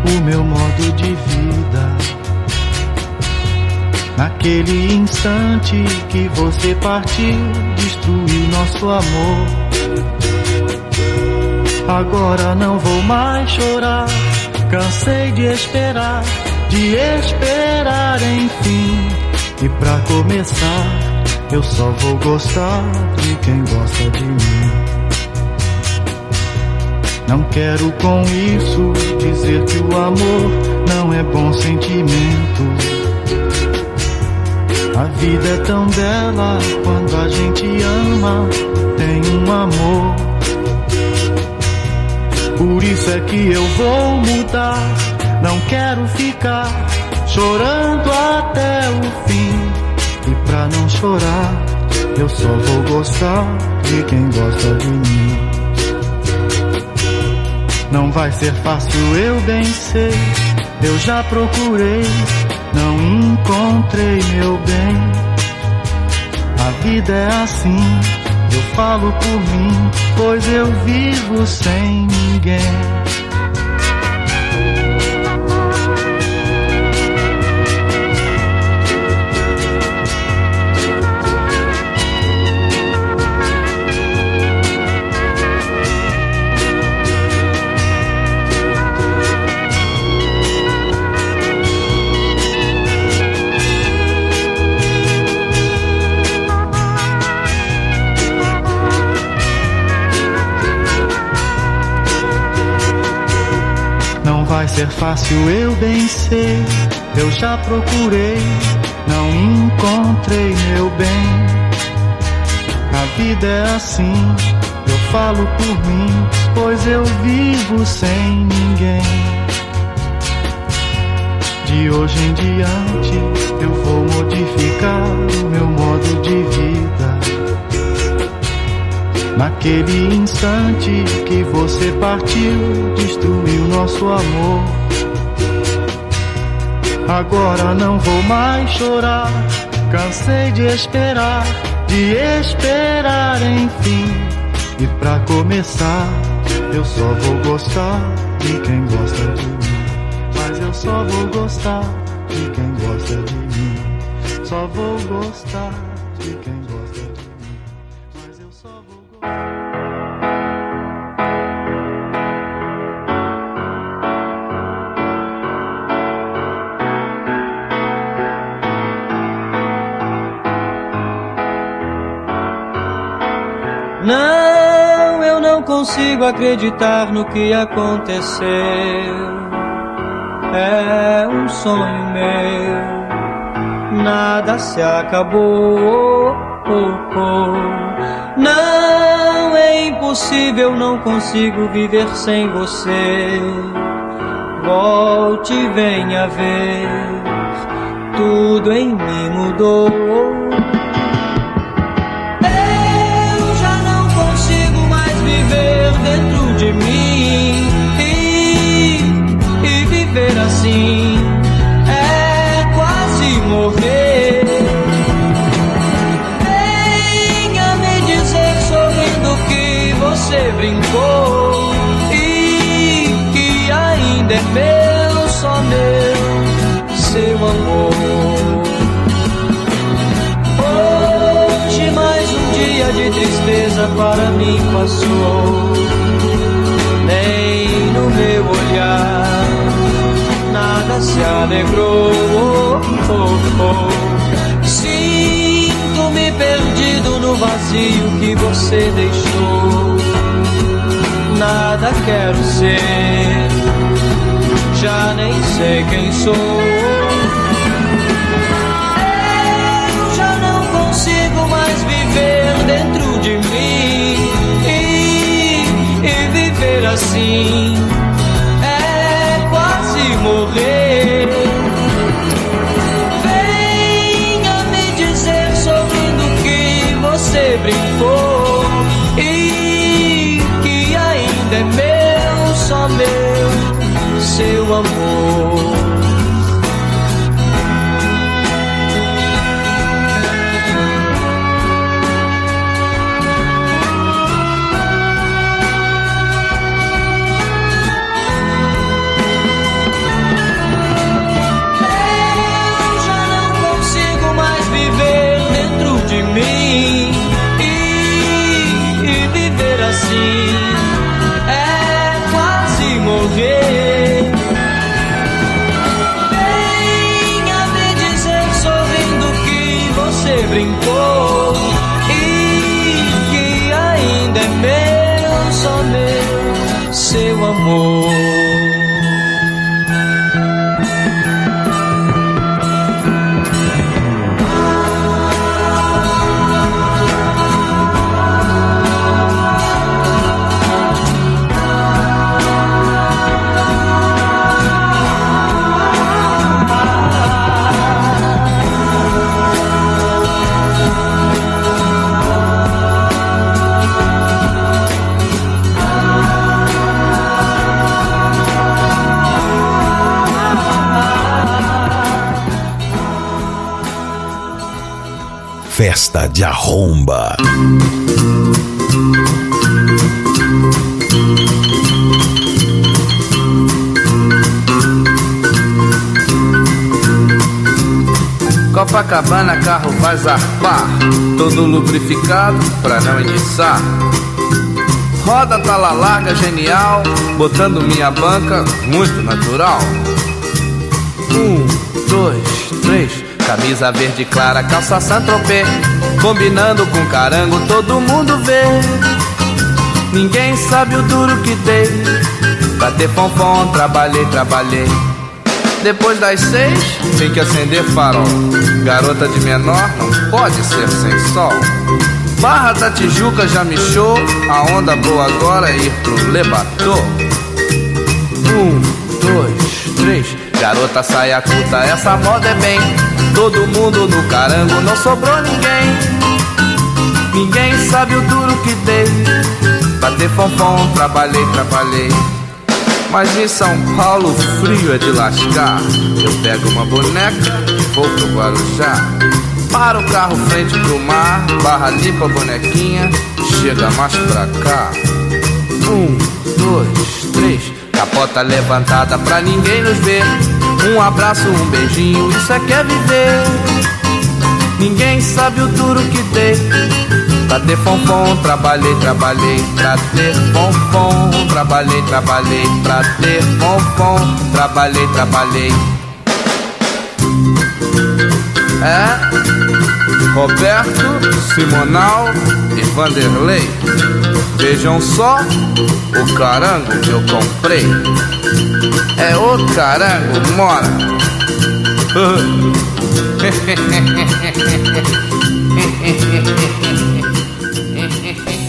o meu modo de vida. Naquele instante que você partiu, destruiu nosso amor. Agora não vou mais chorar, cansei de esperar enfim. E pra começar, eu só vou gostar de quem gosta de mim. Não quero com isso dizer que o amor não é bom sentimento. A vida é tão bela quando a gente ama, tem um amor. Por isso é que eu vou mudar, não quero ficar chorando até o fim. E pra não chorar, eu só vou gostar de quem gosta de mim. Não vai ser fácil, eu bem sei. Eu já procurei, não encontrei, meu bem. A vida é assim, eu falo por mim, pois eu vivo sem ninguém. vai ser fácil, eu bem sei. Eu já procurei, não encontrei, meu bem. A vida é assim, eu falo por mim, pois eu vivo sem ninguém. De hoje em diante eu vou modificar o meu modo de vida. Naquele instante que você partiu, destruiu nosso amor. Agora não vou mais chorar, cansei de esperar enfim. E pra começar, eu só vou gostar de quem gosta de mim. Só vou gostar de quem gosta de mim. Só vou gostar de quem gosta de mim. Mas eu só vou gostar. Não, eu não consigo acreditar no que aconteceu. É um sonho meu, nada se acabou. Não, é impossível, não consigo viver sem você. Volte, venha ver, tudo em mim mudou. Eu já não consigo mais viver dentro de mim. Viver assim é quase morrer. Venha me dizer sorrindo que você brincou e que ainda é meu, só meu, seu amor. Hoje mais um dia de tristeza para mim passou. Nem no meu olhar nada se alegrou. Sinto-me perdido no vazio que você deixou. Nada quero ser, já nem sei quem sou. Eu já não consigo mais viver dentro de mim e viver assim morrer. Venha me dizer sorrindo que você brincou e que ainda é meu, só meu, seu amor. E viver assim é quase morrer. Venha me dizer sorrindo que você brincou e que ainda é meu, só meu, seu amor. Festa de arromba. Copacabana, carro vai zarpar, todo lubrificado pra não eniçar. Roda tá lá larga, genial, botando minha banca, muito natural. 1, 2, 3. Camisa verde clara, calça Saint-Tropez, combinando com carango, todo mundo vê. Ninguém sabe o duro que dei Pra ter pompom, trabalhei. Depois das 6, tem que acender farol. Garota de menor não pode ser sem sol. Barra da Tijuca já mexeu. A onda boa agora é ir pro Lebatô. 1, 2, 3. Garota saia curta, essa moda é bem. Todo mundo no carango, não sobrou ninguém. Ninguém sabe o duro que dei. Pra ter pompom, trabalhei. Mas em São Paulo o frio é de lascar. Eu pego uma boneca e vou pro Guarujá. Para o carro frente pro mar, barra limpa a bonequinha, chega mais pra cá. 1, 2, 3. Capota levantada pra ninguém nos ver. Um abraço, um beijinho, isso é que é viver. Ninguém sabe o duro que dei. Pra ter pompom, trabalhei. Pra ter pompom, trabalhei. Pra ter pompom, trabalhei. É, Roberto, Simonal e Vanderlei. Vejam só o carango que eu comprei. É o carango, mora.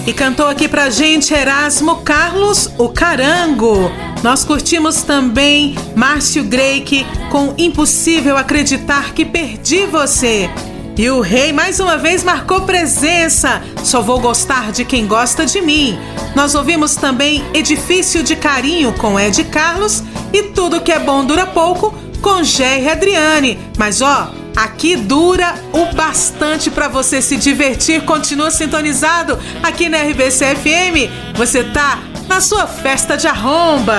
E cantou aqui pra gente Erasmo Carlos, O Carango. Nós curtimos também Márcio Greik com Impossível Acreditar Que Perdi Você. E o Rei mais uma vez marcou presença. Só Vou Gostar de Quem Gosta de Mim. Nós ouvimos também Edifício de Carinho com Ed Carlos e Tudo Que É Bom Dura Pouco com Jerry Adriani. Mas ó, aqui dura o bastante para você se divertir. Continua sintonizado aqui na RBC FM. Você tá na sua festa de arromba.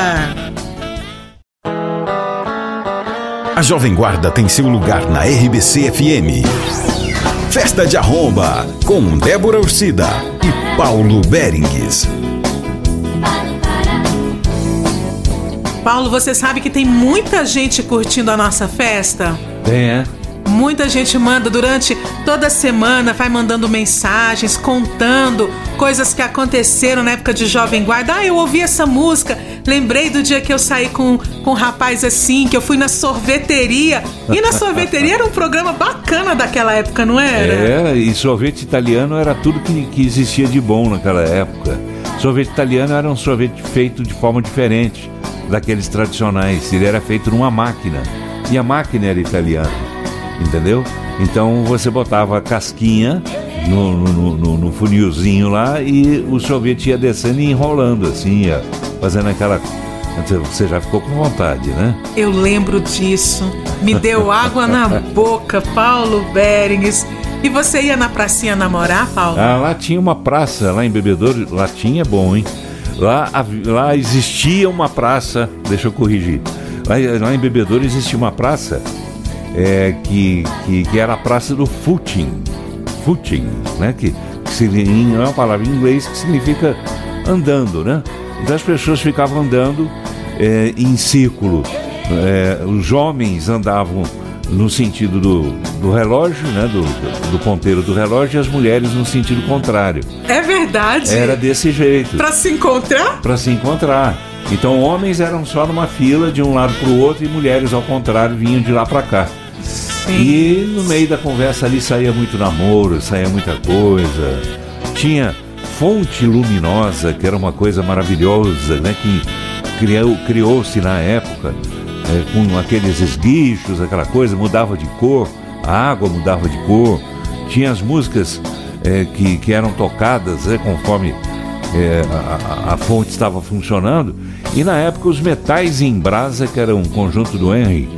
A Jovem Guarda tem seu lugar na RBC FM. Festa de Arromba com Débora Orsida e Paulo Beringhs. Paulo, você sabe que tem muita gente curtindo a nossa festa? Tem, é? Muita gente manda durante toda a semana, vai mandando mensagens, contando coisas que aconteceram na época de Jovem Guarda. Ah, eu ouvi essa música, lembrei do dia que eu saí com um rapaz assim, que eu fui na sorveteria. E na sorveteria era um programa bacana daquela época, não era? Era, e sorvete italiano era tudo que existia de bom naquela época. Sorvete italiano era um sorvete feito de forma diferente daqueles tradicionais. Ele era feito numa máquina, e a máquina era italiana. Entendeu? Então você botava a casquinha no funilzinho lá e o sorvete ia descendo e enrolando assim, ia fazendo aquela... Você já ficou com vontade, né? Eu lembro disso. Me deu água na boca, Paulo Beringhs. E você ia na pracinha namorar, Paulo? Ah, lá tinha uma praça, lá em Bebedouro. Lá tinha, bom, hein? Lá existia uma praça. Deixa eu corrigir. Lá em Bebedouro existia uma praça... que era a praça do footing, né? Que é uma palavra em inglês que significa andando, né? Então as pessoas ficavam andando em círculo, os homens andavam no sentido do relógio, né? Do ponteiro do relógio, e as mulheres no sentido contrário. É verdade. Era desse jeito. Para se encontrar? Para se encontrar. Então homens eram só numa fila de um lado para o outro, e mulheres ao contrário vinham de lá para cá. E no meio da conversa ali saía muito namoro, saía muita coisa. Tinha fonte luminosa, que era uma coisa maravilhosa, né? Que criou-se na época, com aqueles esguichos, aquela coisa, mudava de cor, a água mudava de cor. Tinha as músicas que eram tocadas conforme a fonte estava funcionando. E na época os Metais em Brasa, que era um conjunto do Henry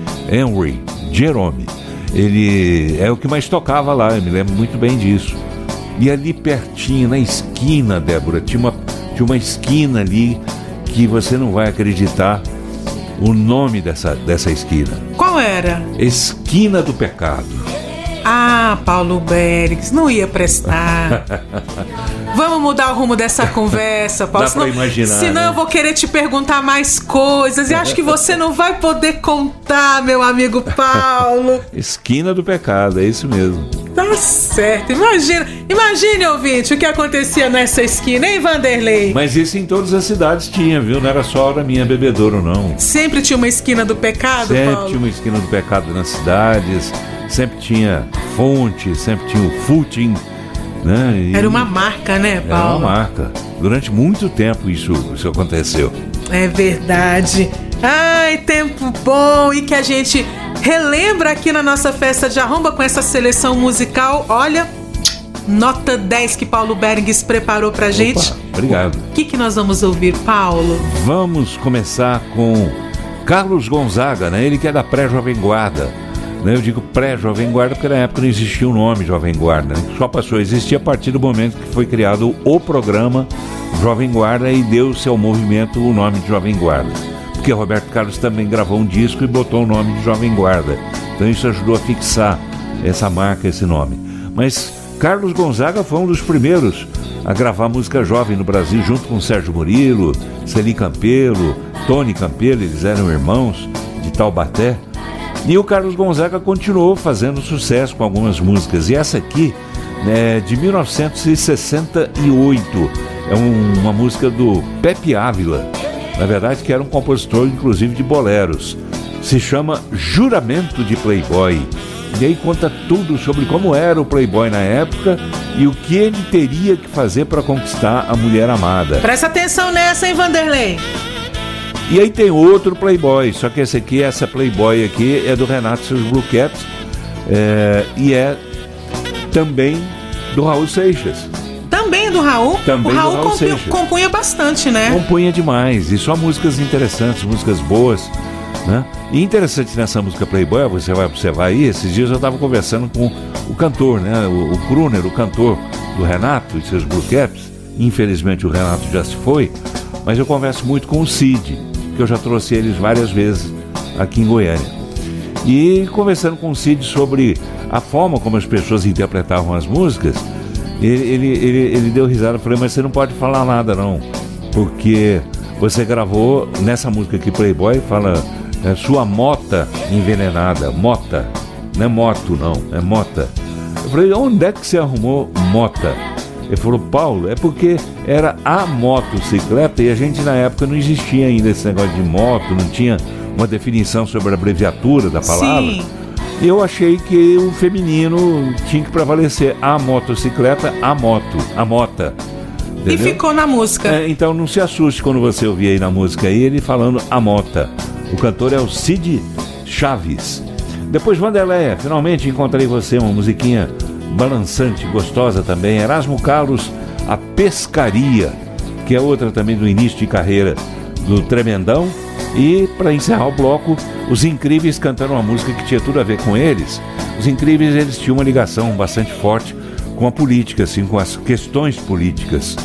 Jerome, ele é o que mais tocava lá, eu me lembro muito bem disso. E ali pertinho, na esquina, Débora, tinha uma esquina ali que você não vai acreditar o nome dessa esquina. Qual era? Esquina do Pecado. Ah, Paulo Beringhs, não ia prestar. Vamos mudar o rumo dessa conversa, Paulo. Dá pra imaginar. Senão, né? Eu vou querer te perguntar mais coisas e acho que você não vai poder contar, meu amigo Paulo. Esquina do pecado, é isso mesmo. Tá certo. Imagine, ouvinte, o que acontecia nessa esquina, hein, Vanderlei? Mas isso em todas as cidades tinha, viu? Não era só na minha bebedouro, não. Sempre tinha uma esquina do pecado, Paulo? Sempre tinha uma esquina do pecado nas cidades, sempre tinha fonte, sempre tinha o footing. Né? Era uma marca, né, Paulo? Era uma marca. Durante muito tempo isso aconteceu. É verdade. Ai, tempo bom. E que a gente relembra aqui na nossa festa de arromba com essa seleção musical. Olha, nota 10 que Paulo Beringhs preparou pra gente. Opa, obrigado. O que nós vamos ouvir, Paulo? Vamos começar com Carlos Gonzaga, né? Ele que é da pré-Jovem Guarda. Eu digo pré-Jovem Guarda porque na época não existia o nome Jovem Guarda, né? Só passou a existir a partir do momento que foi criado o programa Jovem Guarda e deu seu movimento o nome de Jovem Guarda, porque Roberto Carlos também gravou um disco e botou o nome de Jovem Guarda, então isso ajudou a fixar essa marca, esse nome. Mas Carlos Gonzaga foi um dos primeiros a gravar música jovem no Brasil, junto com Sérgio Murilo, Celim Campelo, Tony Campelo, eles eram irmãos de Taubaté. E o Carlos Gonzaga continuou fazendo sucesso com algumas músicas. E essa aqui é de 1968. É uma música do Pepe Ávila, na verdade, que era um compositor, inclusive, de boleros. Se chama Juramento de Playboy. E aí conta tudo sobre como era o Playboy na época e o que ele teria que fazer para conquistar a mulher amada. Presta atenção nessa, hein, Vanderlei? E aí tem outro Playboy, só que essa Playboy aqui é do Renato e seus Blue Caps, e é também do Raul Seixas. Também do Raul? Também o Raul, Seixas. Compunha bastante, né? Compunha demais, e só músicas interessantes, músicas boas, né? E interessante nessa música Playboy, você vai observar aí, esses dias eu estava conversando com o cantor, né? O Kruner, o cantor do Renato e seus Blue Caps. Infelizmente o Renato já se foi, mas eu converso muito com o Cid, que eu já trouxe eles várias vezes aqui em Goiânia. E conversando com o Cid sobre a forma como as pessoas interpretavam as músicas, ele deu risada e falou, mas você não pode falar nada não, porque você gravou nessa música aqui, Playboy, fala sua mota envenenada, mota, não é moto não, é mota. Eu falei, onde é que você arrumou mota? Ele falou, Paulo, é porque era a motocicleta e a gente na época não existia ainda esse negócio de moto, não tinha uma definição sobre a abreviatura da palavra. Sim. Eu achei que o feminino tinha que prevalecer a motocicleta, a moto, a mota. Entendeu? E ficou na música. Então não se assuste quando você ouvir aí na música aí ele falando a mota. O cantor é o Cid Chaves. Depois, Wanderléa, finalmente encontrei você, uma musiquinha balançante, gostosa também. Erasmo Carlos, A Pescaria, que é outra também do início de carreira do Tremendão. E para encerrar o bloco, Os Incríveis cantando uma música que tinha tudo a ver com eles. Os Incríveis, eles tinham uma ligação bastante forte com a política, assim, com as questões políticas.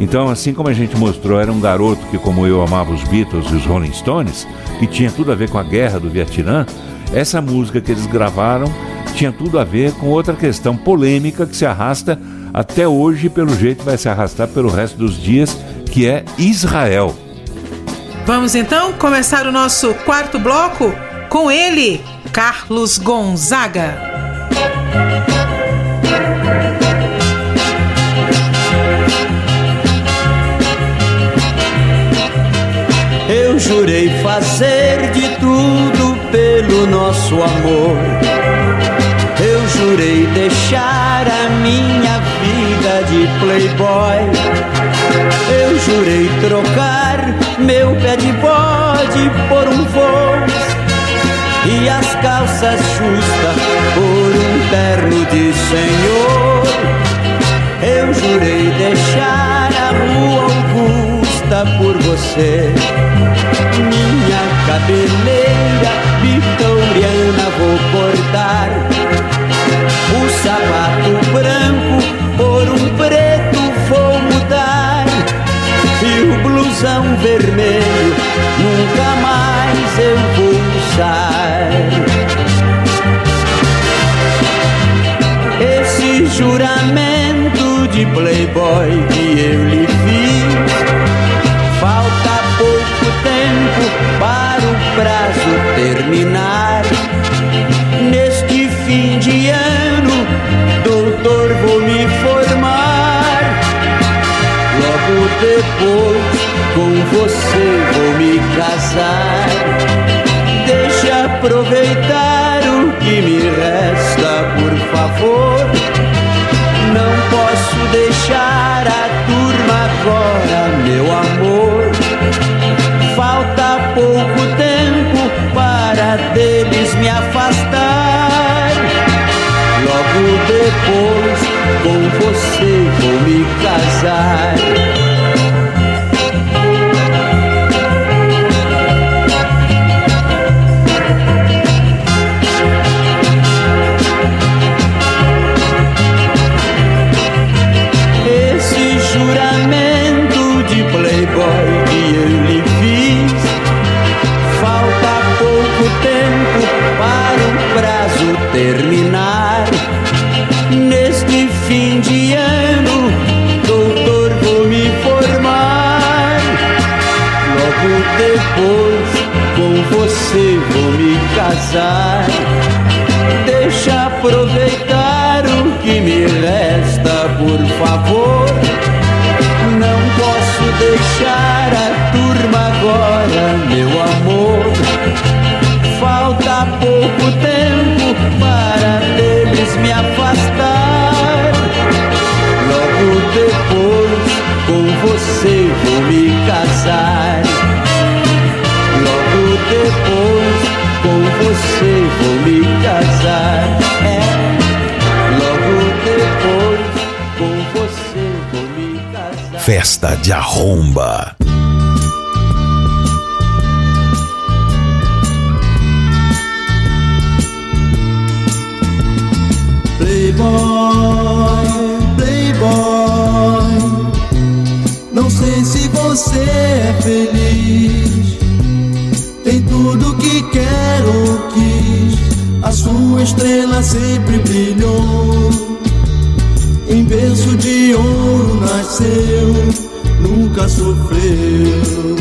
Então, assim como a gente mostrou, era um garoto que, como eu, amava os Beatles e os Rolling Stones, que tinha tudo a ver com a guerra do Vietnã. Essa música que eles gravaram tinha tudo a ver com outra questão polêmica que se arrasta até hoje e pelo jeito vai se arrastar pelo resto dos dias, que é Israel. Vamos então começar o nosso quarto bloco com ele, Carlos Gonzaga. Eu jurei fazer de tudo pelo nosso amor. Eu jurei deixar a minha vida de playboy. Eu jurei trocar meu pé de bode por um voo e as calças justas por um terno de senhor. Eu jurei deixar a rua Augusta por você, minha cabeleira vitoriana vou cortar, o sapato branco por um preto vou mudar e o blusão vermelho nunca mais eu vou usar. Esse juramento de de playboy que eu lhe fiz. Falta pouco tempo para o prazo terminar. Neste fim de ano, doutor, vou me formar. Logo depois, com você vou me casar. Deixa aproveitar o que me resta, por favor. Não posso deixar a turma agora, meu amor. Falta pouco tempo para deles me afastar. Logo depois, com você vou me casar. Terminar neste fim de ano, doutor, vou me formar. Logo depois, com você vou me casar. Deixa aproveitar o que me resta, por favor. Não posso deixar a turma agora, meu amor. Falta pouco tempo para deles me afastar. Logo depois, com você vou me casar. Logo depois, com você vou me casar. É. Logo depois, com você vou me casar. Festa de arromba. Playboy, playboy, não sei se você é feliz. Tem tudo que quer ou quis, a sua estrela sempre brilhou. Em berço de ouro nasceu, nunca sofreu.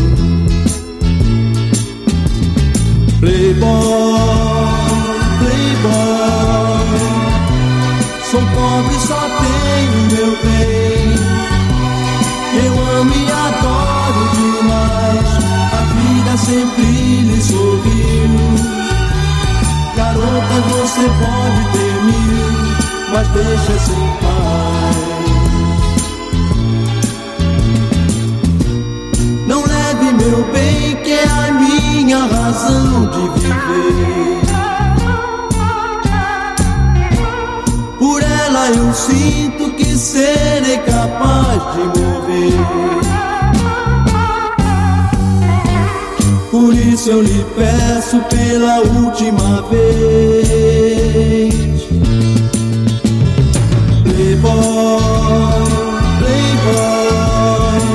Playboy, playboy, sou pobre, só tenho meu bem. Eu amo e adoro demais. A vida sempre lhe sorriu. Garota, você pode ter mil, mas deixa sem paz. Não leve meu bem, que é a minha razão de viver. Por ela eu sinto que serei capaz de morrer. Por isso eu lhe peço pela última vez. Playboy, playboy,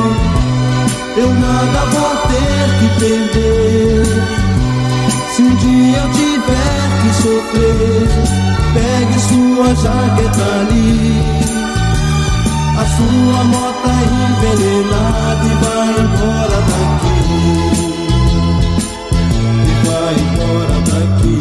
eu nada vou ter que perder. Se um dia eu tiver que sofrer, pegue sua jaqueta ali, a sua moto envenenada, e vai embora daqui, e vai embora daqui.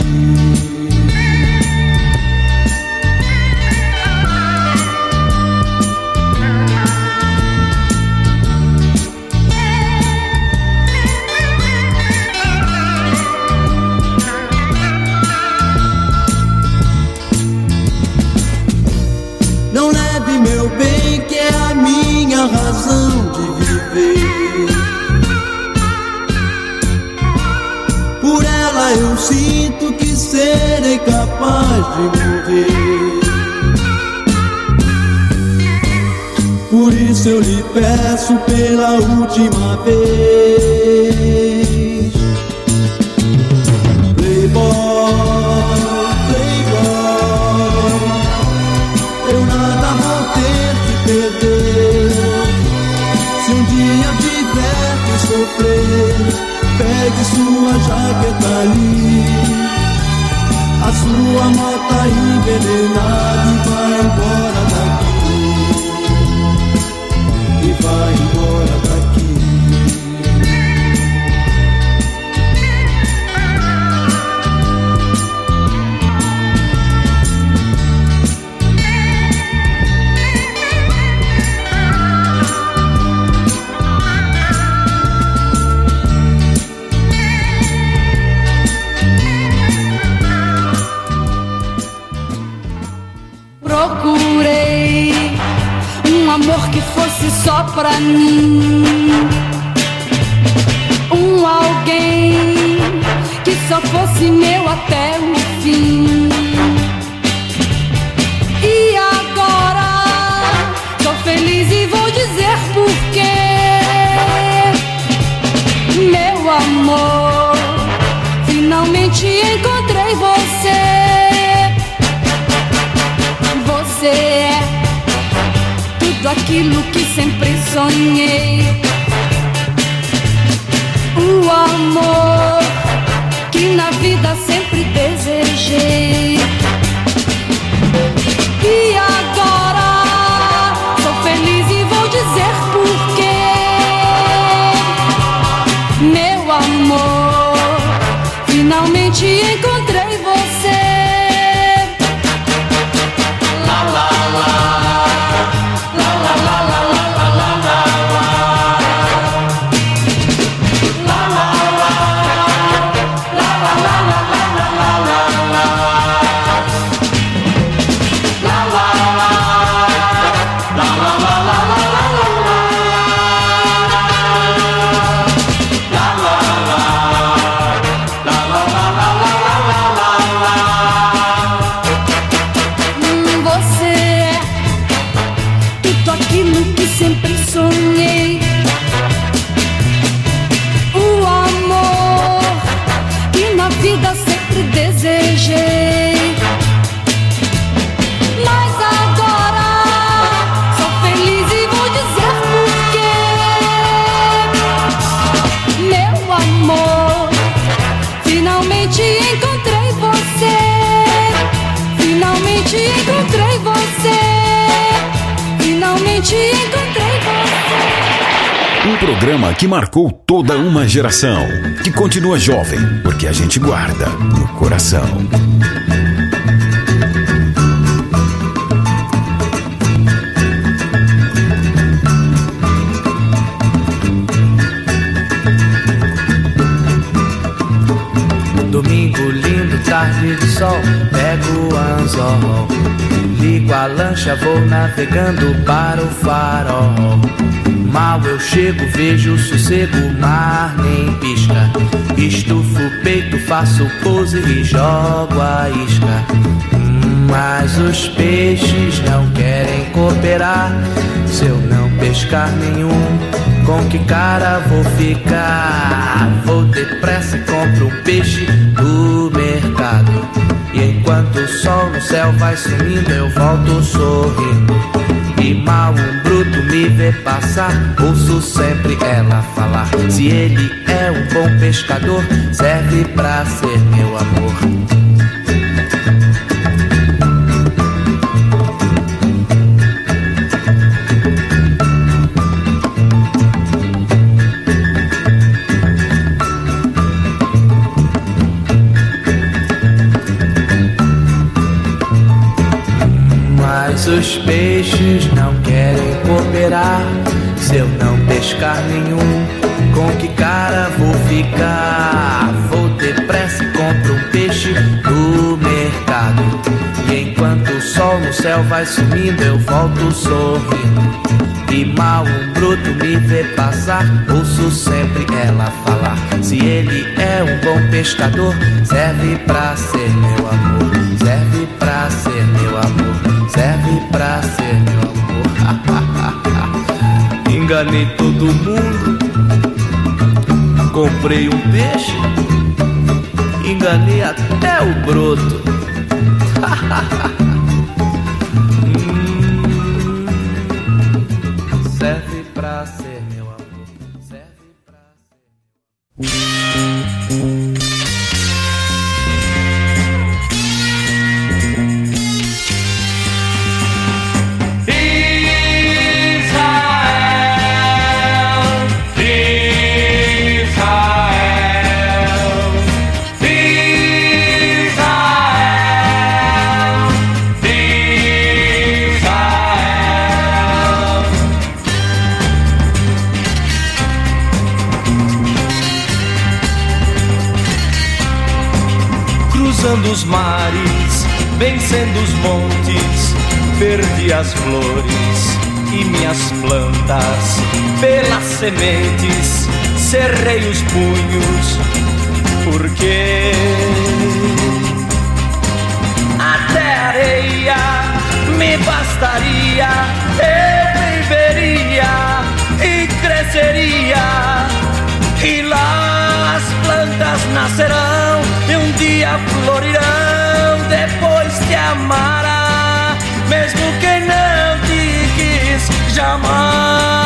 Razão de viver, por ela eu sinto que serei capaz de morrer. Por isso eu lhe peço pela última vez. Playboy, playboy, eu nada vou ter que perder. Pegue sua jaqueta ali, a sua moto envenenada, e vai embora daqui, vai embora daqui. Só pra mim, um alguém que só fosse meu até o fim. E agora sou feliz e vou dizer por quê. Meu amor, finalmente encontrei você. Você é tudo aquilo que sempre sonhei, o amor que na vida sempre desejei. E agora sou feliz e vou dizer por quê. Meu amor, finalmente encontrei você. La la la. Um programa que marcou toda uma geração, que continua jovem, porque a gente guarda no coração. Domingo lindo, tarde de sol, pego o anzol, ligo a lancha, vou navegando para o farol. Mal eu chego, vejo o sossego, o mar nem pisca. Estufo o peito, faço pose e jogo a isca. Mas os peixes não querem cooperar. Se eu não pescar nenhum, com que cara vou ficar? Vou depressa e compro um peixe do mercado. E enquanto o sol no céu vai sumindo, eu volto sorrindo. E mal um bruto me vê passar, ouço sempre ela falar: se ele é um bom pescador, serve pra ser meu amor. Mas os peixes não querem cooperar. Se eu não pescar nenhum, com que cara vou ficar? Vou depressa e compro um peixe do mercado. E enquanto o sol no céu vai sumindo, eu volto sorrindo. E mal um bruto me vê passar, ouço sempre ela falar: se ele é um bom pescador, serve pra ser meu amor. Serve pra ser meu amor. Serve pra ser meu amor. Enganei todo mundo, comprei um peixe, enganei até o broto. Serve pra ser meu amor. Serve pra ser. cruzando os mares, vencendo os montes, perdi as flores e minhas plantas. Pelas sementes, cerrei os punhos, porque até areia me bastaria. Eu viveria e cresceria, e lá as plantas nascerão e um dia florirão, depois te amará, mesmo quem não te quis jamais.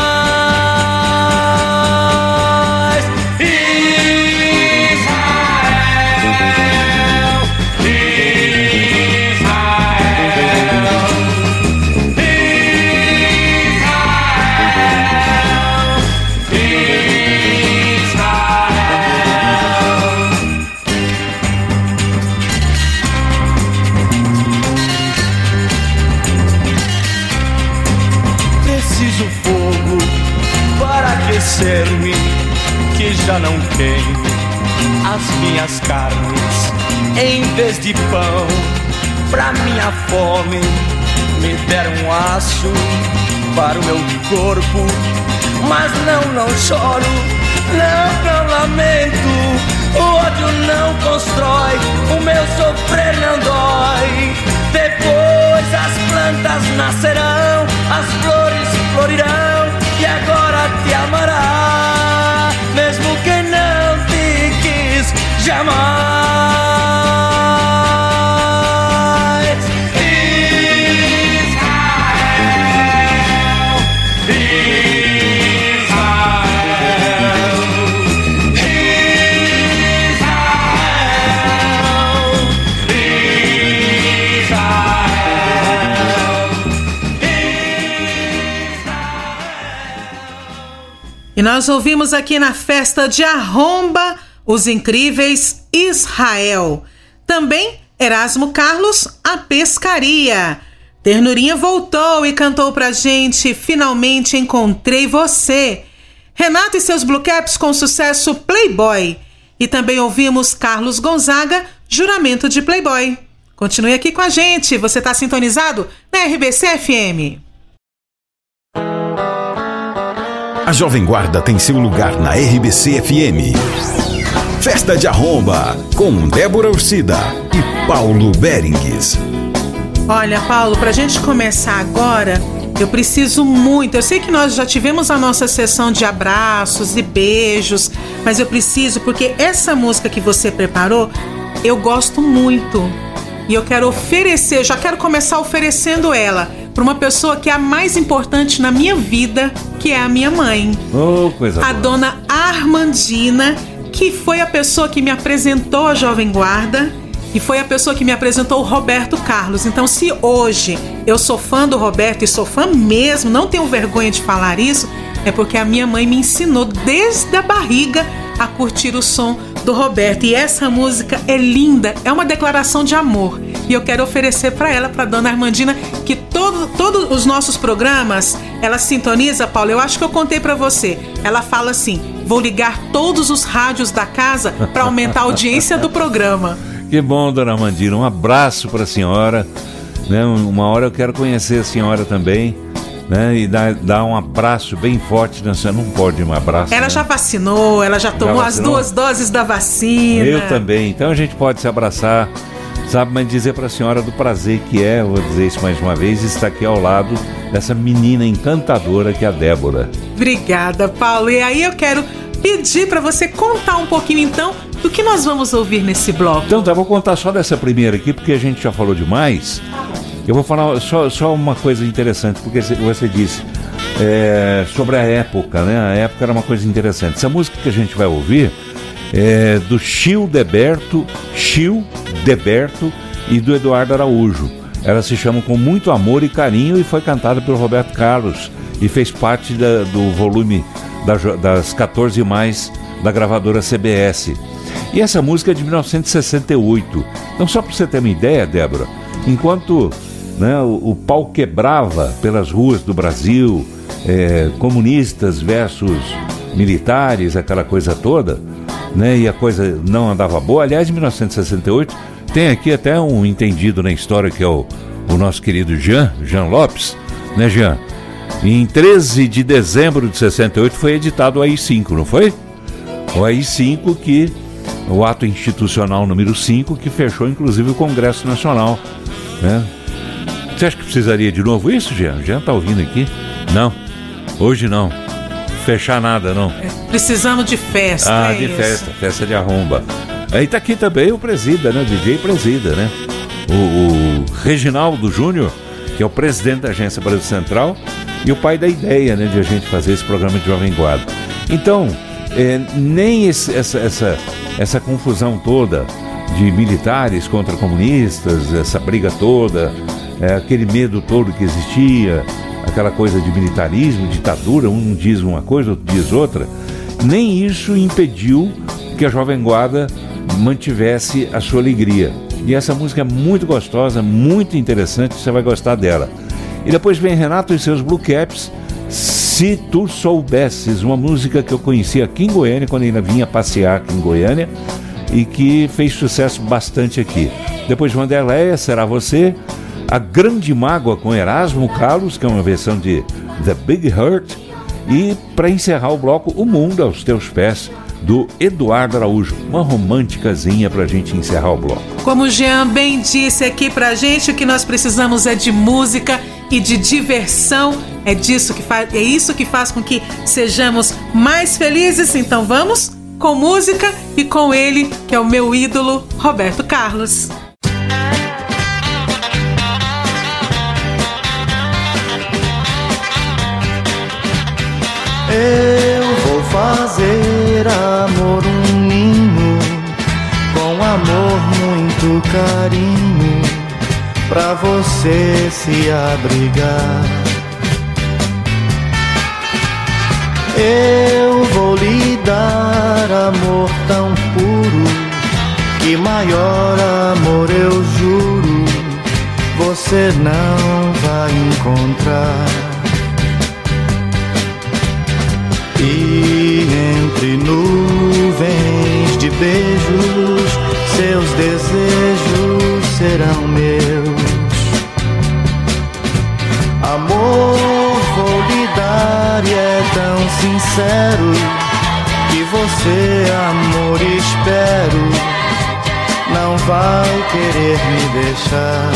Ser-me que já não queime as minhas carnes em vez de pão. Pra minha fome me deram um aço para o meu corpo, mas não choro, não lamento. O ódio não constrói, o meu sofrer não dói. Depois as plantas nascerão, as flores florirão, e agora te amará, mesmo que não te quis jamais. Israel, Israel, Israel, Israel. E nós ouvimos aqui na festa de Arromba, Os Incríveis, Israel. Também Erasmo Carlos, A Pescaria. Ternurinha voltou e cantou pra gente Finalmente Encontrei Você. Renato e seus Blue Caps com sucesso Playboy. E também ouvimos Carlos Gonzaga, Juramento de Playboy. Continue aqui com a gente, você tá sintonizado na RBC FM. A Jovem Guarda tem seu lugar na RBC FM. Festa de Arromba, com Débora Orsida e Paulo Beringhs. Olha, Paulo, pra gente começar agora, eu preciso muito. Eu sei que nós já tivemos a nossa sessão de abraços e beijos, mas eu preciso, porque essa música que você preparou, eu gosto muito. E eu quero oferecer, já quero começar oferecendo ela para uma pessoa que é a mais importante na minha vida, que é a minha mãe. Oh, coisa boa. A dona Armandina, que foi a pessoa que me apresentou a Jovem Guarda e foi a pessoa que me apresentou o Roberto Carlos. Então, se hoje eu sou fã do Roberto, e sou fã mesmo, não tenho vergonha de falar isso, é porque a minha mãe me ensinou desde a barriga a curtir o som do Roberto. E essa música é linda, é uma declaração de amor. E eu quero oferecer para ela, para dona Armandina, que todos os nossos programas ela sintoniza, Paulo. Eu acho que eu contei para você. Ela fala assim: vou ligar todos os rádios da casa para aumentar a audiência do programa. Que bom, dona Armandina. Um abraço para a senhora. Né? Uma hora eu quero conhecer a senhora também. Né, e dá um abraço bem forte, né? Você não pode um abraço. Ela, né? Já vacinou, ela já tomou as 2 doses da vacina. Eu também, então a gente pode se abraçar, sabe, mas dizer para a senhora do prazer que é, vou dizer isso mais uma vez, estar aqui ao lado dessa menina encantadora que é a Débora. Obrigada, Paulo. E aí eu quero pedir para você contar um pouquinho então do que nós vamos ouvir nesse bloco. Então tá, vou contar só dessa primeira aqui, porque a gente já falou demais. Eu vou falar só uma coisa interessante, porque você disse sobre a época, né? A época era uma coisa interessante. Essa música que a gente vai ouvir é do Chil Deberto e do Eduardo Araújo. Elas se chamam Com Muito Amor e Carinho e foi cantada pelo Roberto Carlos e fez parte do volume das 14 mais da gravadora CBS. E essa música é de 1968. Então, só para você ter uma ideia, Débora, enquanto, né, o pau quebrava pelas ruas do Brasil, comunistas versus militares, aquela coisa toda, né, e a coisa não andava boa. Aliás, em 1968 tem aqui até um entendido na história, que é o nosso querido Jean Lopes, né, Jean? Em 13 de dezembro de 68 foi editado o AI-5, não foi? O AI-5, que o ato institucional número 5, que fechou inclusive o Congresso Nacional, né? Você acha que precisaria de novo isso, Jean? Jean tá ouvindo aqui? Não, hoje não. Fechar nada, não. Precisamos de festa. Ah, é de isso. Festa de arromba. Aí tá aqui também o Presida, né? O DJ Presida, né? O Reginaldo Júnior, que é o presidente da Agência Brasil Central e o pai da ideia, né, de a gente fazer esse programa de Jovem Guarda. Então, nem essa confusão toda de militares contra comunistas, essa briga toda, aquele medo todo que existia, aquela coisa de militarismo, ditadura, um diz uma coisa, outro diz outra, nem isso impediu que a Jovem Guarda mantivesse a sua alegria. E essa música é muito gostosa, muito interessante, você vai gostar dela. E depois vem Renato e seus Blue Caps, Se Tu Soubesses, uma música que eu conheci aqui em Goiânia, quando ainda vinha passear aqui em Goiânia, e que fez sucesso bastante aqui. Depois Wanderléa, Será Você, A Grande Mágoa com Erasmo Carlos, que é uma versão de The Big Hurt, e para encerrar o bloco, O Mundo aos Teus Pés, do Eduardo Araújo. Uma românticazinha pra gente encerrar o bloco. Como o Jean bem disse aqui pra gente, o que nós precisamos é de música e de diversão. É isso que faz com que sejamos mais felizes. Então vamos com música e com ele, que é o meu ídolo, Roberto Carlos. Eu vou fazer amor um ninho, com amor muito carinho, pra você se abrigar. Eu vou lhe dar amor tão puro, que maior amor eu juro, você não vai encontrar. E entre nuvens de beijos, seus desejos serão meus. Amor vou lhe dar e é tão sincero, que você, amor, espero, não vai querer me deixar.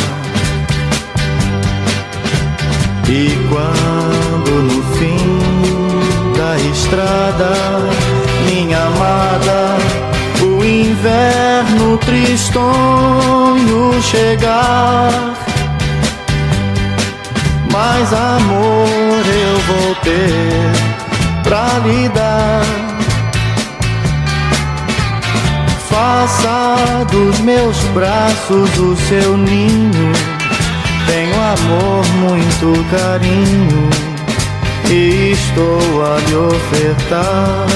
E quando no fim da estrada, minha amada, o inverno tristonho chegar, mas amor eu vou ter pra lhe dar. Faça dos meus braços o seu ninho, tenho amor, muito carinho, e estou a lhe ofertar.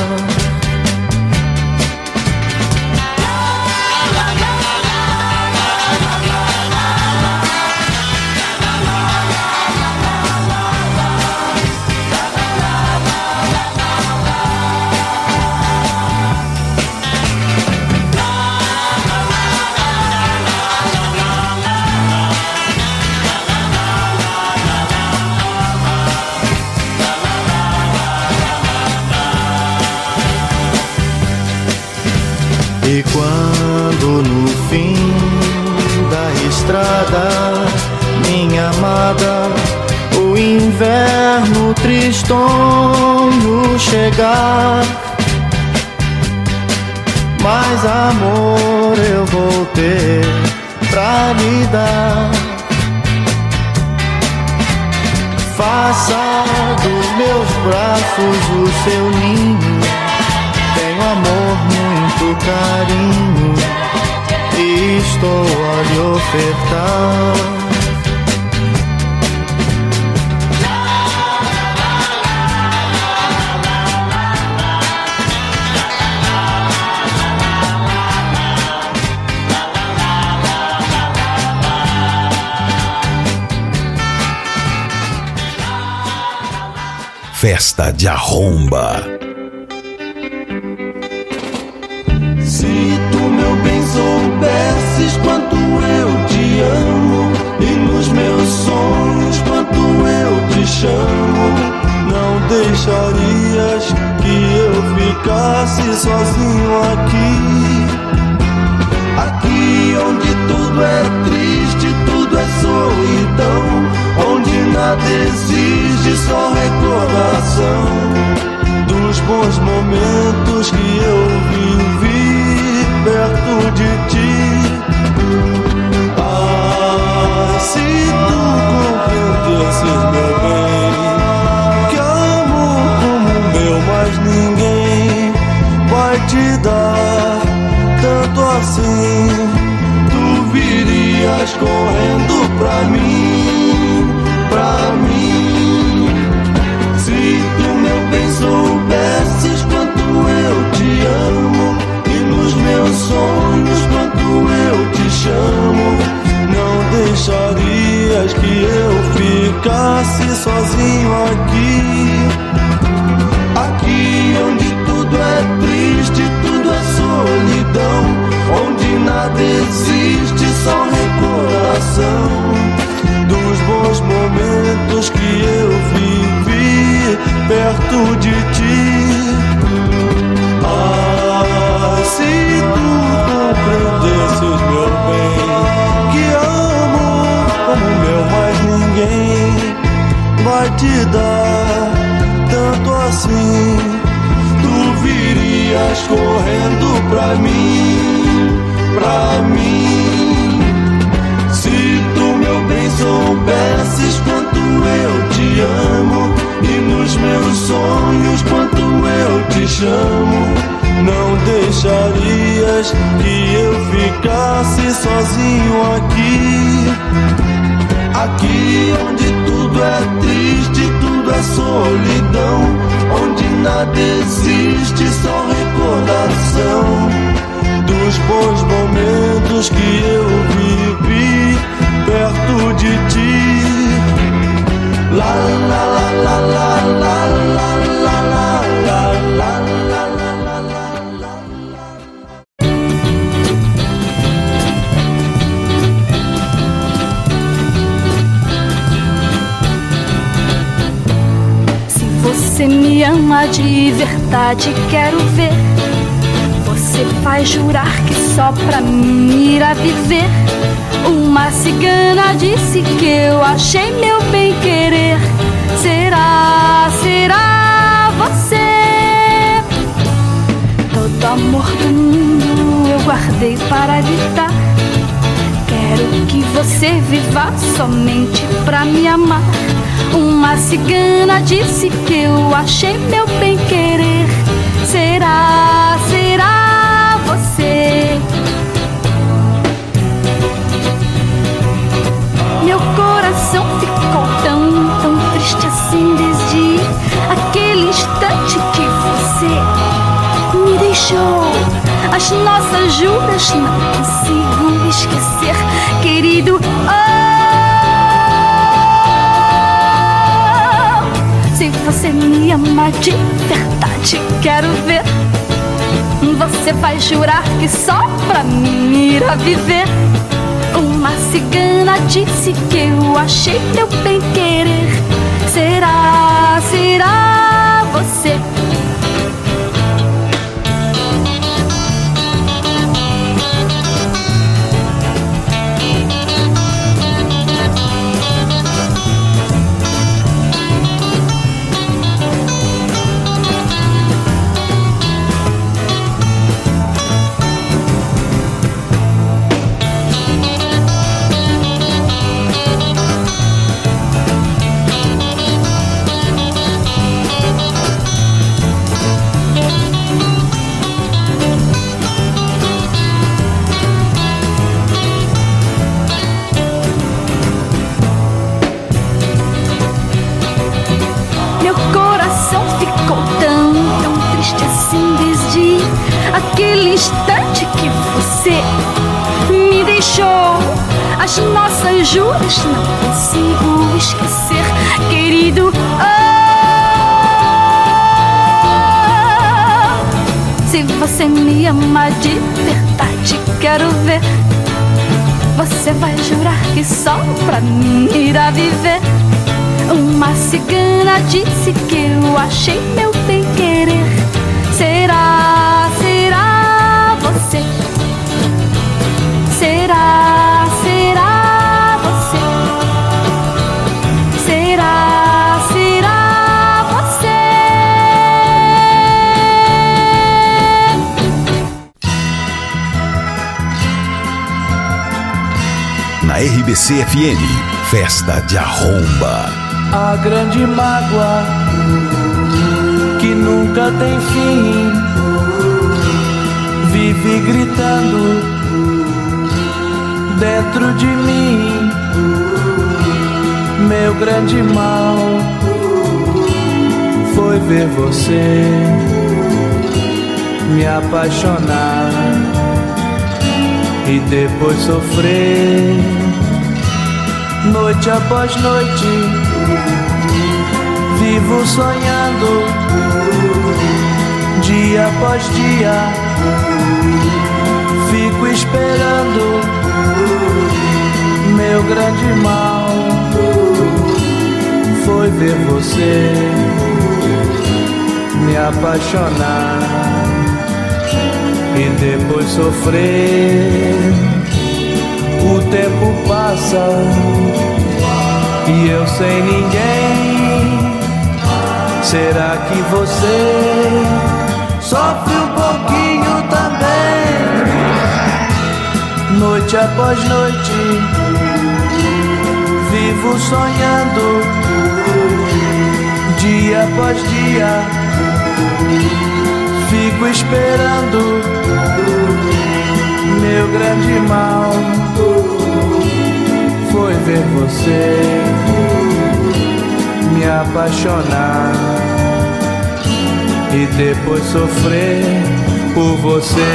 E quando no fim da estrada, minha amada, o inverno tristonho chegar, mas amor eu vou ter pra lhe dar. Faça dos meus braços o seu ninho, tenho amor, carinho, e estou a lhe ofertar. Festa de arromba. Se tu não eu bem soubesses quanto eu te amo, e nos meus sonhos quanto eu te chamo, não deixarias que eu ficasse sozinho aqui, aqui onde tudo é triste, tudo é solidão, onde nada exige, só recordação dos bons momentos que eu vivi perto de ti. Ah, se tu compreendesses, meu bem, que amor como o meu mais ninguém vai te dar, tanto assim tu virias correndo pra mim, pra mim. Se tu, meu bem, soubesses quanto eu te amo, e nos meus sonhos quanto eu te chamo, não deixarias que eu ficasse sozinho aqui, aqui onde tudo é triste, tudo é solidão, onde nada existe, só recordação dos bons momentos que eu vivi perto de ti. Ah, se tu compreendesses, meu bem, que amo como meu mais ninguém vai te dar, tanto assim tu virias correndo pra mim, pra mim. Se tu, meu bem, soubesses quanto eu te amo, e nos meus sonhos quanto eu te chamo, não deixarias que eu ficasse sozinho aqui, aqui onde tudo é triste, tudo é solidão, onde nada existe, só recordação dos bons momentos que eu vivi perto de ti. La la la la la la la la la la la la la la. Se você me ama de verdade, quero ver. Você faz jurar que só pra mim irá viver. Uma cigana disse que eu achei meu bem querer. Será, será você? Todo amor do mundo eu guardei para evitar. Quero que você viva somente pra me amar. Uma cigana disse que eu achei meu bem querer. Será, será você. Meu coração ficou tão, tão triste assim desde aquele instante que você me deixou. As nossas juras não consigo esquecer, querido. Oh, se você me ama de verdade, quero ver. Você faz jurar que só pra mim irá viver. Uma cigana disse que eu achei meu bem querer. Será, será você? Juras não consigo esquecer, querido. Oh, se você me ama de verdade, quero ver. Você vai jurar que só pra mim irá viver. Uma cigana disse que eu achei meu bem querer. Será, será você? Será, será você? Será, será você? Na RBC FM, Festa de Arromba. A grande mágoa que nunca tem fim vive gritando dentro de mim. Meu grande mal foi ver você me apaixonar e depois sofrer noite após noite. Vivo sonhando, dia após dia. Fico esperando, meu grande mal foi ver você me apaixonar e depois sofrer. O tempo passa e eu sem ninguém. Será que você sofre um pouquinho também? Noite após noite, vivo sonhando, dia após dia, fico esperando, meu grande mal foi ver você me apaixonar e depois sofrer por você.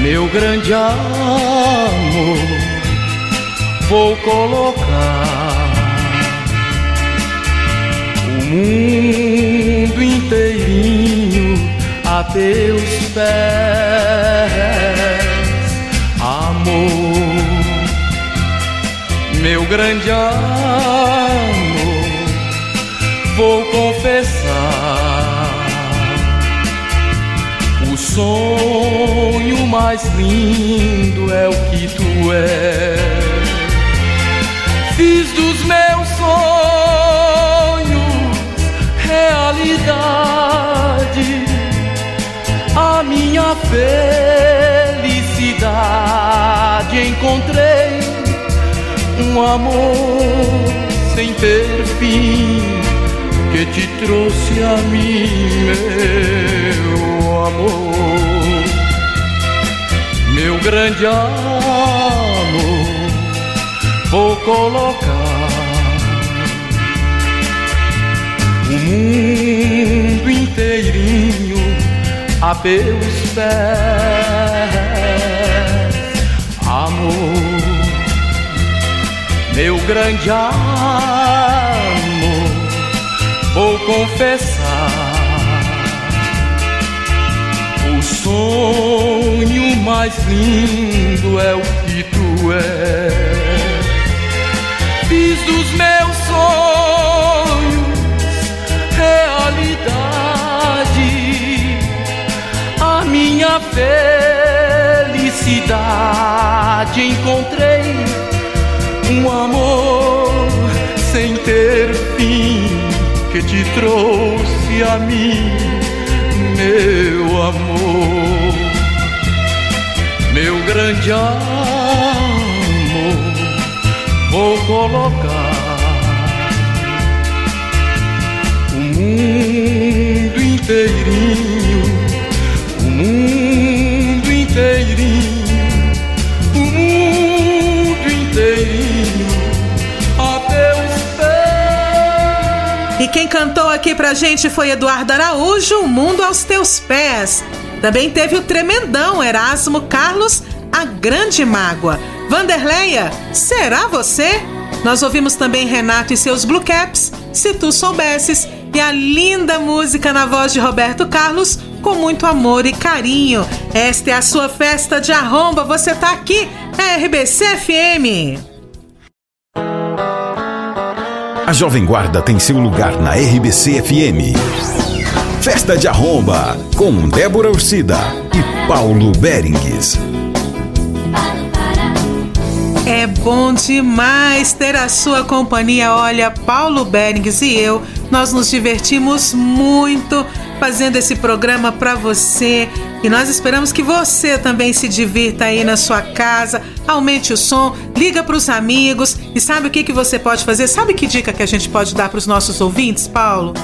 Meu grande amor, vou colocar o mundo inteirinho a teus pés. Amor, meu grande amor, vou confessar o sonho mais lindo é o que tu és. Fiz dos meus sonhos realidade, a minha felicidade. Encontrei um amor sem ter fim que te trouxe a mim, meu amor, meu grande amor, vou colocar o mundo inteirinho a teus pés, amor, meu grande amor. Vou confessar o sonho mais lindo é o que tu és. Fiz dos meus sonhos realidade, a minha felicidade. Encontrei um amor sem ter fim que te trouxe a mim, meu amor, meu grande amor, vou colocar o mundo E quem cantou aqui pra gente foi Eduardo Araújo, O Mundo aos Teus Pés. Também teve o tremendão Erasmo Carlos, A Grande Mágoa. Wanderléa, Será Você? Nós ouvimos também Renato e Seus Blue Caps, Se Tu Soubesses, e a linda música na voz de Roberto Carlos, Com Muito Amor e Carinho. Esta é a sua festa de arromba, você tá aqui, RBC FM. A Jovem Guarda tem seu lugar na RBC FM. Festa de Arromba, com Débora Orsida e Paulo Beringhs. É bom demais ter a sua companhia. Olha, Paulo Beringhs e eu, nós nos divertimos muito fazendo esse programa para você. E nós esperamos que você também se divirta aí na sua casa, aumente o som, liga para os amigos. E sabe o que você pode fazer? Sabe que dica que a gente pode dar para os nossos ouvintes, Paulo?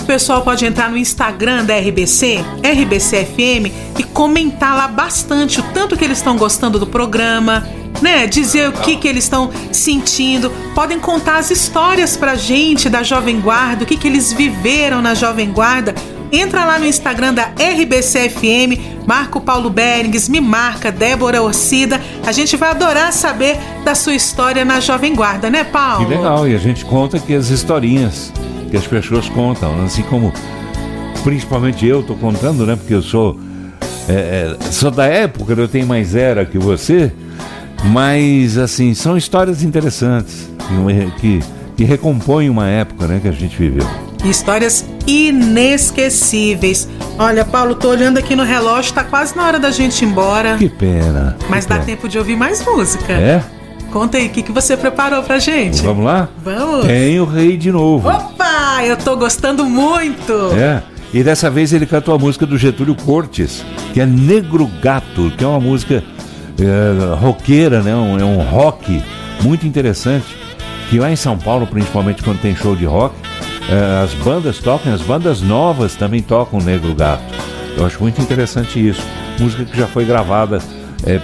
O pessoal pode entrar no Instagram da RBC, RBCFM, e comentar lá bastante o tanto que eles estão gostando do programa, né? Dizer o que eles estão sentindo. Podem contar as histórias pra gente da Jovem Guarda, o que eles viveram na Jovem Guarda. Entra lá no Instagram da RBCFM, marca o Paulo Beringhs, me marca, Débora Orsida. A gente vai adorar saber da sua história na Jovem Guarda, né, Paulo? Que legal, e a gente conta aqui as historinhas que as pessoas contam, assim como principalmente eu tô contando, né, porque eu sou da época, eu tenho mais era que você, mas, assim, são histórias interessantes que recompõem uma época, né, que a gente viveu. Histórias inesquecíveis. Olha, Paulo, tô olhando aqui no relógio, tá quase na hora da gente ir embora. Que pena. Mas dá tempo de ouvir mais música. É? Conta aí, o que você preparou pra gente? Vamos lá? Vamos. Tem o Rei de novo. Opa, eu tô gostando muito. É, e dessa vez ele cantou a música do Getúlio Cortes, que é Negro Gato, que é uma música roqueira, né? É um rock muito interessante, que lá em São Paulo, principalmente quando tem show de rock, as bandas tocam, as bandas novas também tocam Negro Gato. Eu acho muito interessante isso. Música que já foi gravada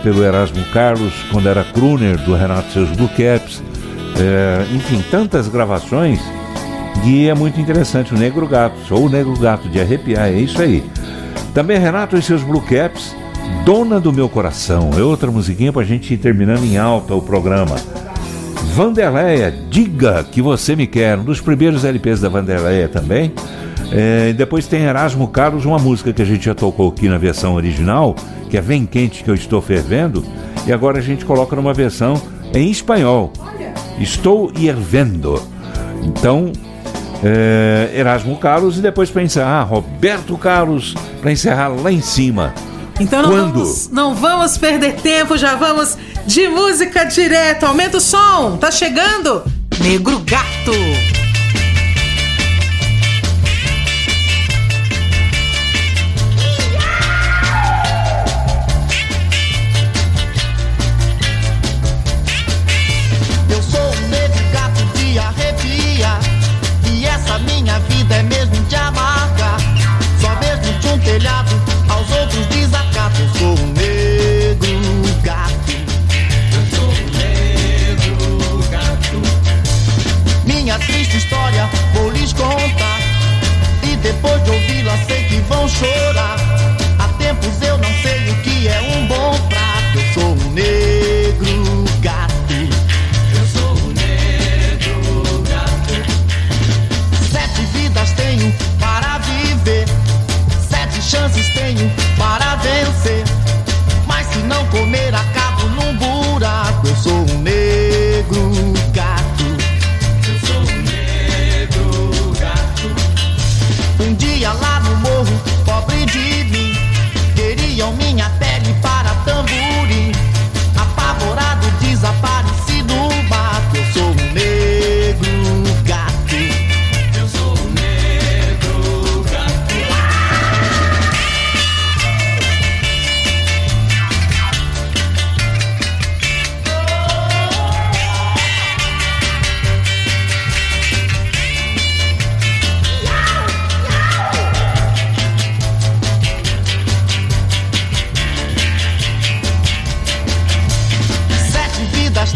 pelo Erasmo Carlos, quando era crooner do Renato e seus Blue Caps. Enfim, tantas gravações, e é muito interessante. O Negro Gato, ou o Negro Gato de arrepiar, é isso aí. Também Renato e seus Blue Caps, Dona do Meu Coração. É outra musiquinha pra gente ir terminando em alta o programa. Wanderléa, Diga Que Você Me Quer, um dos primeiros LPs da Wanderléa também. Depois tem Erasmo Carlos, uma música que a gente já tocou aqui na versão original, que é Vem Quente Que Eu Estou Fervendo, e agora a gente coloca numa versão em espanhol, Estou Hirviendo. Então, Erasmo Carlos, e depois para encerrar, Roberto Carlos, para encerrar lá em cima. Então não vamos perder tempo, já vamos de música direto. Aumenta o som, tá chegando Negro Gato. Eu sou um negro gato de arrepia, e essa minha vida é mesmo de amarga. Só mesmo de um telhado aos outros desafios. Eu sou um negro gato. Eu sou um negro gato. Minha triste história vou lhes contar, e depois de ouvi-la sei que vão chorar. Há tempos eu não sei o que é um bom prato. Eu sou um negro gato. Eu sou um negro gato. 7 vidas tenho para viver, 7 chances tenho para vencer, mas se não comer acabo num buraco. Eu sou um negro gato. Eu sou um negro gato. Um dia lá no morro, pobre de mim, queriam minha pele para tamborim. Apavorado, desapareci no mato. Eu sou um negro gato.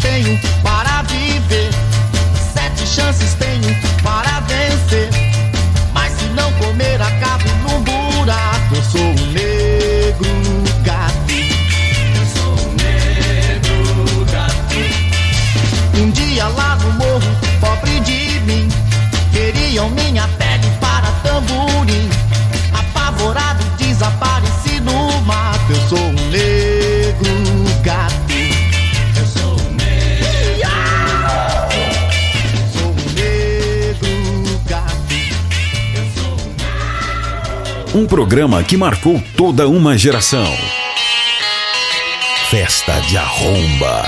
Tenho para viver, 7 chances tenho para vencer. Um programa que marcou toda uma geração. Festa de Arromba.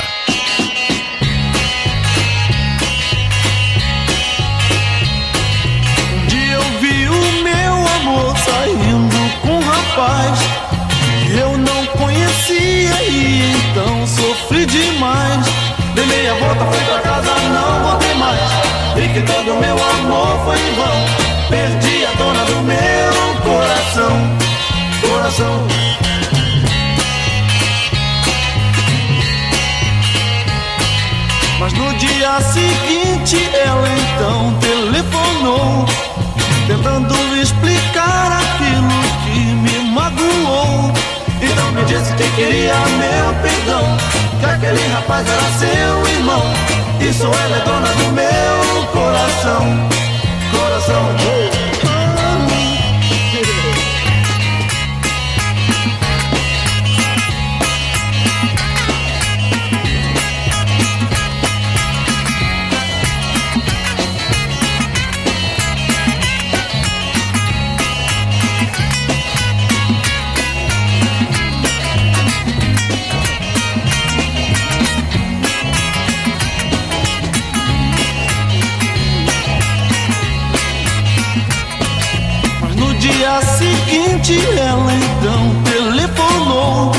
Um dia eu vi o meu amor saindo com um rapaz que eu não conhecia e então sofri demais. Dei meia volta, fui pra casa, não voltei mais. E que todo o meu amor foi em vão. Perdi a dona do meu coração, coração. Mas no dia seguinte ela então telefonou, tentando explicar aquilo que me magoou. Então me disse que queria meu perdão, que aquele rapaz era seu irmão. Isso ela é dona do meu coração, coração. No dia seguinte ela então telefonou,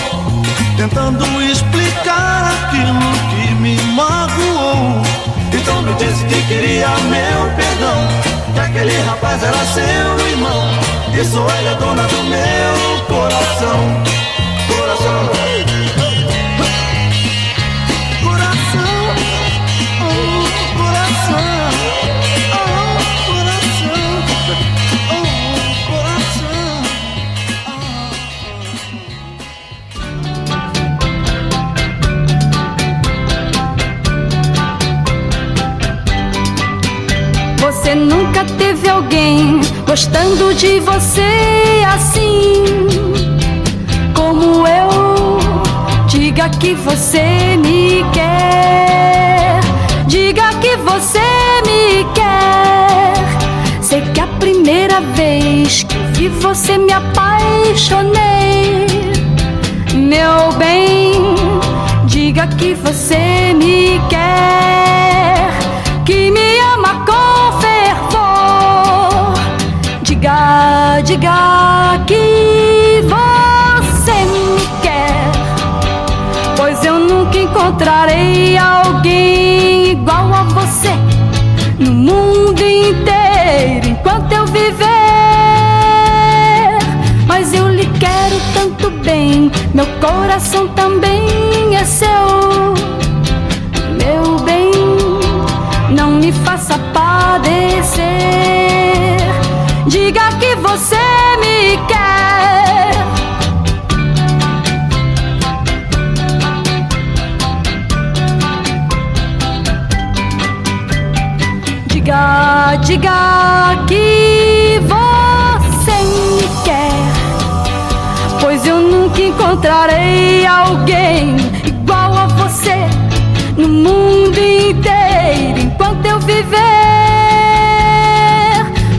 tentando explicar aquilo que me magoou. Então me disse que queria meu perdão, que aquele rapaz era seu irmão. Isso ela é dona do meu coração, coração. Você nunca teve alguém gostando de você assim como eu. Diga que você me quer, diga que você me quer. Sei que a primeira vez que vi você me apaixonei, meu bem. Diga que você me quer, que me ama com fervor. Diga, diga que você me quer, pois eu nunca encontrarei alguém igual a você no mundo inteiro enquanto eu viver. Mas eu lhe quero tanto bem, meu coração também é seu, meu bem. Não me faça padecer. Diga que você me quer. Diga, diga que você me quer, pois eu nunca encontrarei alguém igual a você no mundo inteiro enquanto eu viver.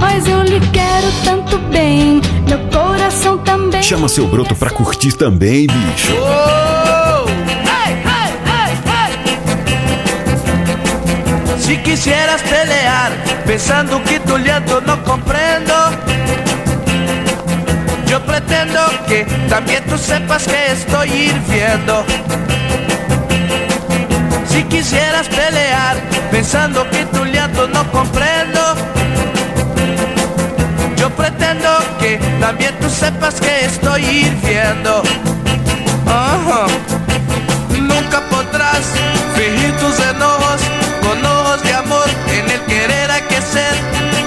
Mas eu lhe quero tanto bem, meu coração também. Chama seu broto pra curtir também, bicho. Oh! Hey, hey, hey, hey. Se quisieras pelear pensando que tu llanto no comprendo, yo pretendo que también tu sepas que estoy hirviendo. Si quisieras pelear pensando que tu llanto no comprendo, yo pretendo que también tú sepas que estoy hirviendo. Uh-huh. Nunca podrás fingir tus enojos con ojos de amor. En el querer hay que ser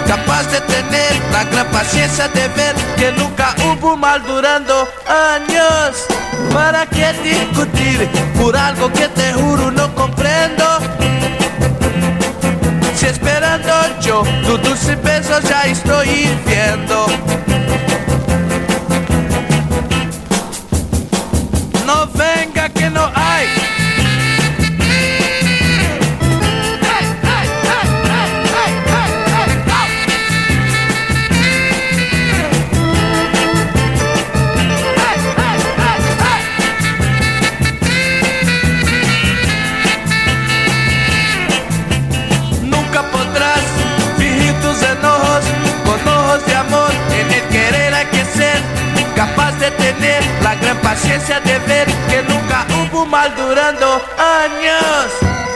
capaz de tener la gran paciencia de ver que nunca hubo mal durando años. ¿Para qué discutir por algo que te juro no comprendo? Si esperando yo tus dulces besos ya estoy hirviendo. No venga que no hay. Gran paciencia de ver que nunca hubo mal durando años.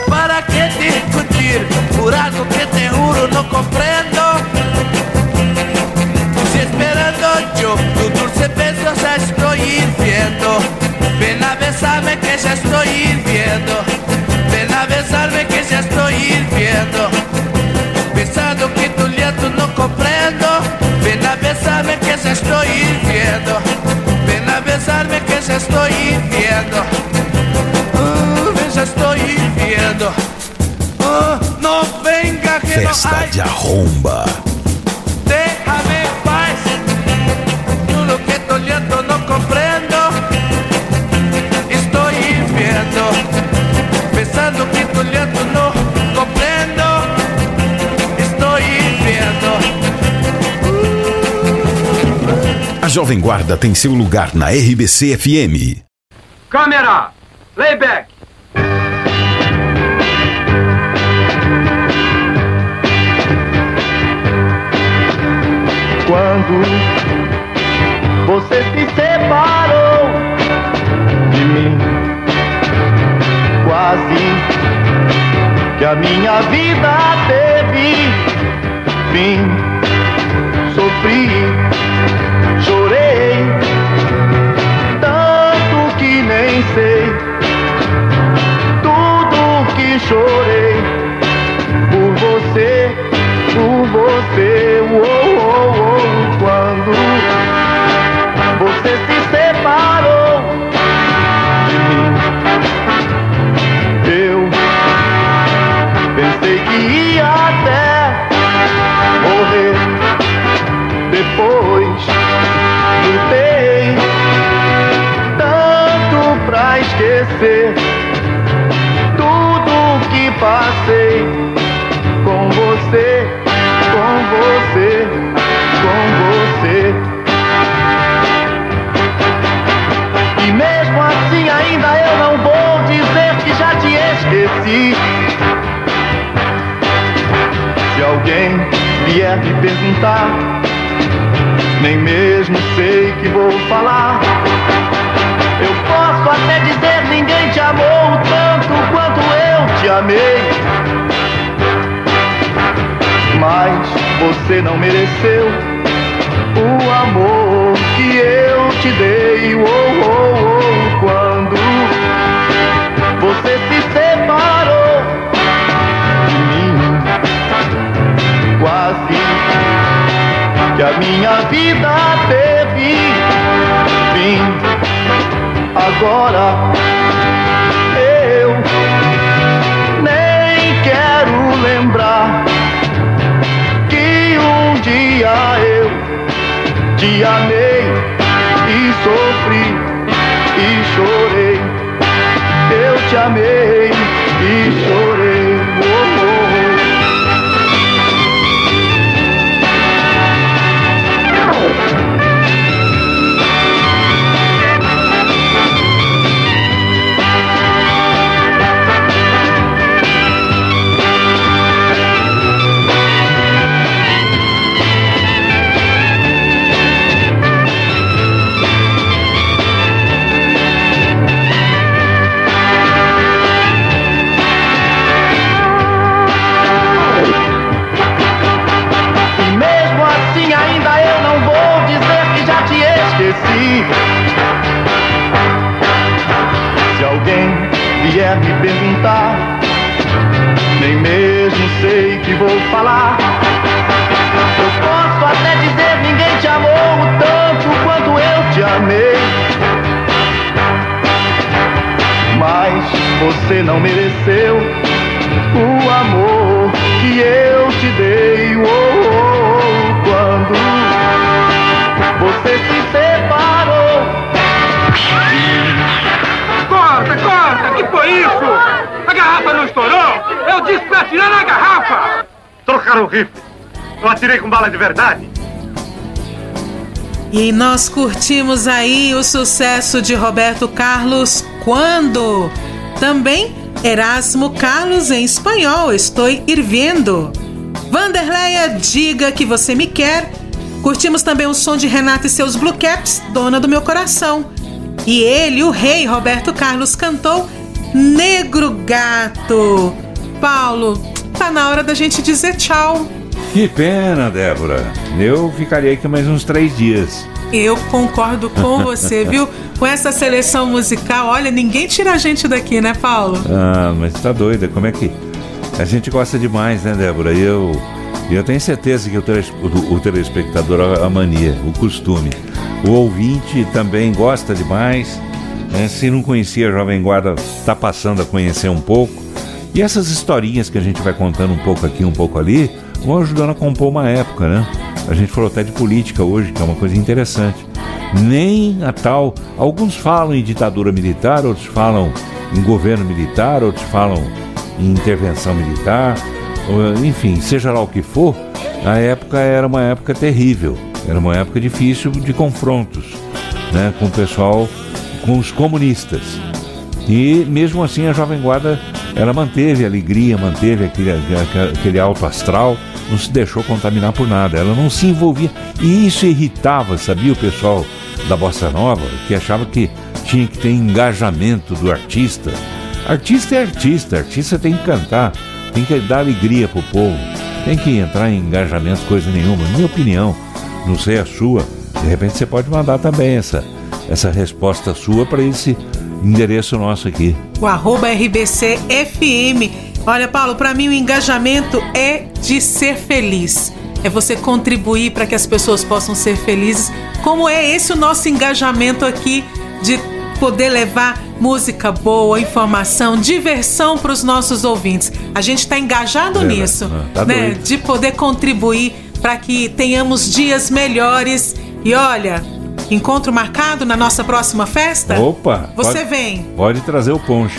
¿Para qué discutir por algo que te juro no comprendo? Si esperando yo tu dulce beso ya estoy hirviendo. Ven a besarme que ya estoy hirviendo. Ven a besarme que ya estoy hirviendo. Pensando que tu llanto no comprendo. Ven a besarme que ya estoy hirviendo. Ven a besarme que ya estoy hirviendo. Ya estoy hirviendo. No venga que no hay. Festa de arromba. Déjame en paz. Tú lo que tu llanto no comprendo. Estoy hirviendo. Pensando que tu llanto no comprendo. Estoy hirviendo. A Jovem Guarda tem seu lugar na RBC FM. Câmera, playback. Quando você se separou de mim, quase que a minha vida teve fim. Sofri, chorei, tanto que nem sei tudo que chorei por você, por você. Oh, oh, oh. Quando você se separou de mim, eu pensei que ia até morrer. Depois lutei tanto pra esquecer tudo que passei com você, com você, com você. E mesmo assim ainda eu não vou dizer que já te esqueci. Se alguém vier me perguntar, nem mesmo sei que vou falar. Eu posso até dizer: ninguém te amou tanto quanto eu te amei. Mas você não mereceu o amor que eu te dei. Oh, oh, oh. Quando você se separou de mim, quase que a minha vida teve fim. Agora eu nem quero lembrar que um dia eu te amei e sofri e chorei. Eu te amei e chorei. Oh, oh, oh. Quer me perguntar, nem mesmo sei que vou falar. Eu posso até dizer: ninguém te amou tanto quanto eu te amei. Mas você não mereceu o amor que eu te dei. Oh, oh, oh. Quando você se separou. Corta, corta, que foi isso? A garrafa não estourou? Eu disse pra atirar na garrafa! Trocaram o rifle. Eu atirei com bala de verdade. E nós curtimos aí o sucesso de Roberto Carlos, Quando? Também Erasmo Carlos em espanhol, Estou Hirviendo. Wanderléa, Diga Que Você Me Quer. Curtimos também o som de Renato e Seus Blue Caps, Dona do Meu Coração. E ele, o rei Roberto Carlos, cantou Negro Gato. Paulo, tá na hora da gente dizer tchau. Que pena, Débora. Eu ficaria aqui mais uns 3 dias. Eu concordo com você, viu? Com essa seleção musical, olha, ninguém tira a gente daqui, né, Paulo? Ah, mas tá doida, como é que... A gente gosta demais, né, Débora? E eu tenho certeza que o telespectador, a mania, o costume. O ouvinte também gosta demais. É, se não conhecia a Jovem Guarda, tá passando a conhecer um pouco. E essas historinhas que a gente vai contando um pouco aqui, um pouco ali, vão ajudando a compor uma época, né? A gente falou até de política hoje, que é uma coisa interessante. Nem a tal... Alguns falam em ditadura militar, outros falam em governo militar, outros falam em intervenção militar. Enfim, seja lá o que for, a época era uma época terrível. Era uma época difícil de confrontos, né, com o pessoal, com os comunistas. E mesmo assim a Jovem Guarda, ela manteve a alegria, manteve aquele alto astral, não se deixou contaminar por nada, ela não se envolvia. E isso irritava, sabia, o pessoal da Bossa Nova, que achava que tinha que ter engajamento do artista. Artista é artista, artista tem que cantar, tem que dar alegria pro povo, tem que entrar em engajamento, coisa nenhuma. Na minha opinião, não sei a sua, de repente você pode mandar também essa resposta sua para esse endereço nosso aqui. O @RBC FM. Olha, Paulo, para mim o engajamento é de ser feliz. É você contribuir para que as pessoas possam ser felizes. Como é esse o nosso engajamento aqui, de poder levar música boa, informação, diversão para os nossos ouvintes. A gente está engajado nisso, tá, né? De poder contribuir para que tenhamos dias melhores. E olha, encontro marcado na nossa próxima festa? Opa! Você vem? Pode trazer o ponche.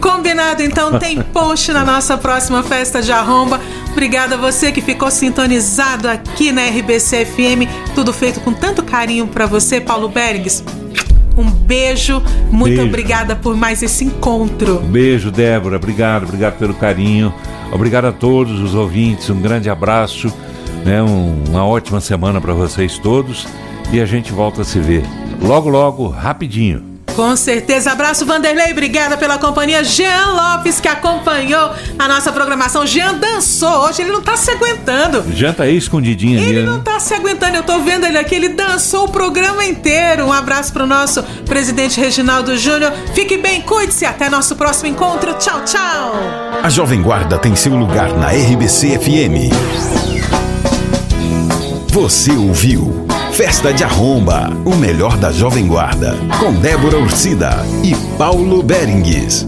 Combinado, então tem ponche na nossa próxima festa de arromba. Obrigada a você que ficou sintonizado aqui na RBC FM. Tudo feito com tanto carinho para você, Paulo Beringhs. Um beijo, muito beijo. Obrigada por mais esse encontro. Um beijo, Débora, obrigado pelo carinho. Obrigado a todos os ouvintes, um grande abraço, né? Uma ótima semana para vocês todos. E a gente volta a se ver logo, rapidinho. Com certeza. Abraço, Vanderlei. Obrigada pela companhia. Jean Lopes, que acompanhou a nossa programação. Jean dançou hoje. Ele não tá se aguentando. Jean tá aí escondidinho. Ele ali, não, né? Tá se aguentando. Eu tô vendo ele aqui. Ele dançou o programa inteiro. Um abraço pro nosso presidente Reginaldo Júnior. Fique bem, cuide-se. Até nosso próximo encontro. Tchau, tchau. A Jovem Guarda tem seu lugar na RBC FM. Você ouviu? Festa de Arromba, o melhor da Jovem Guarda, com Débora Orsida e Paulo Beringhs.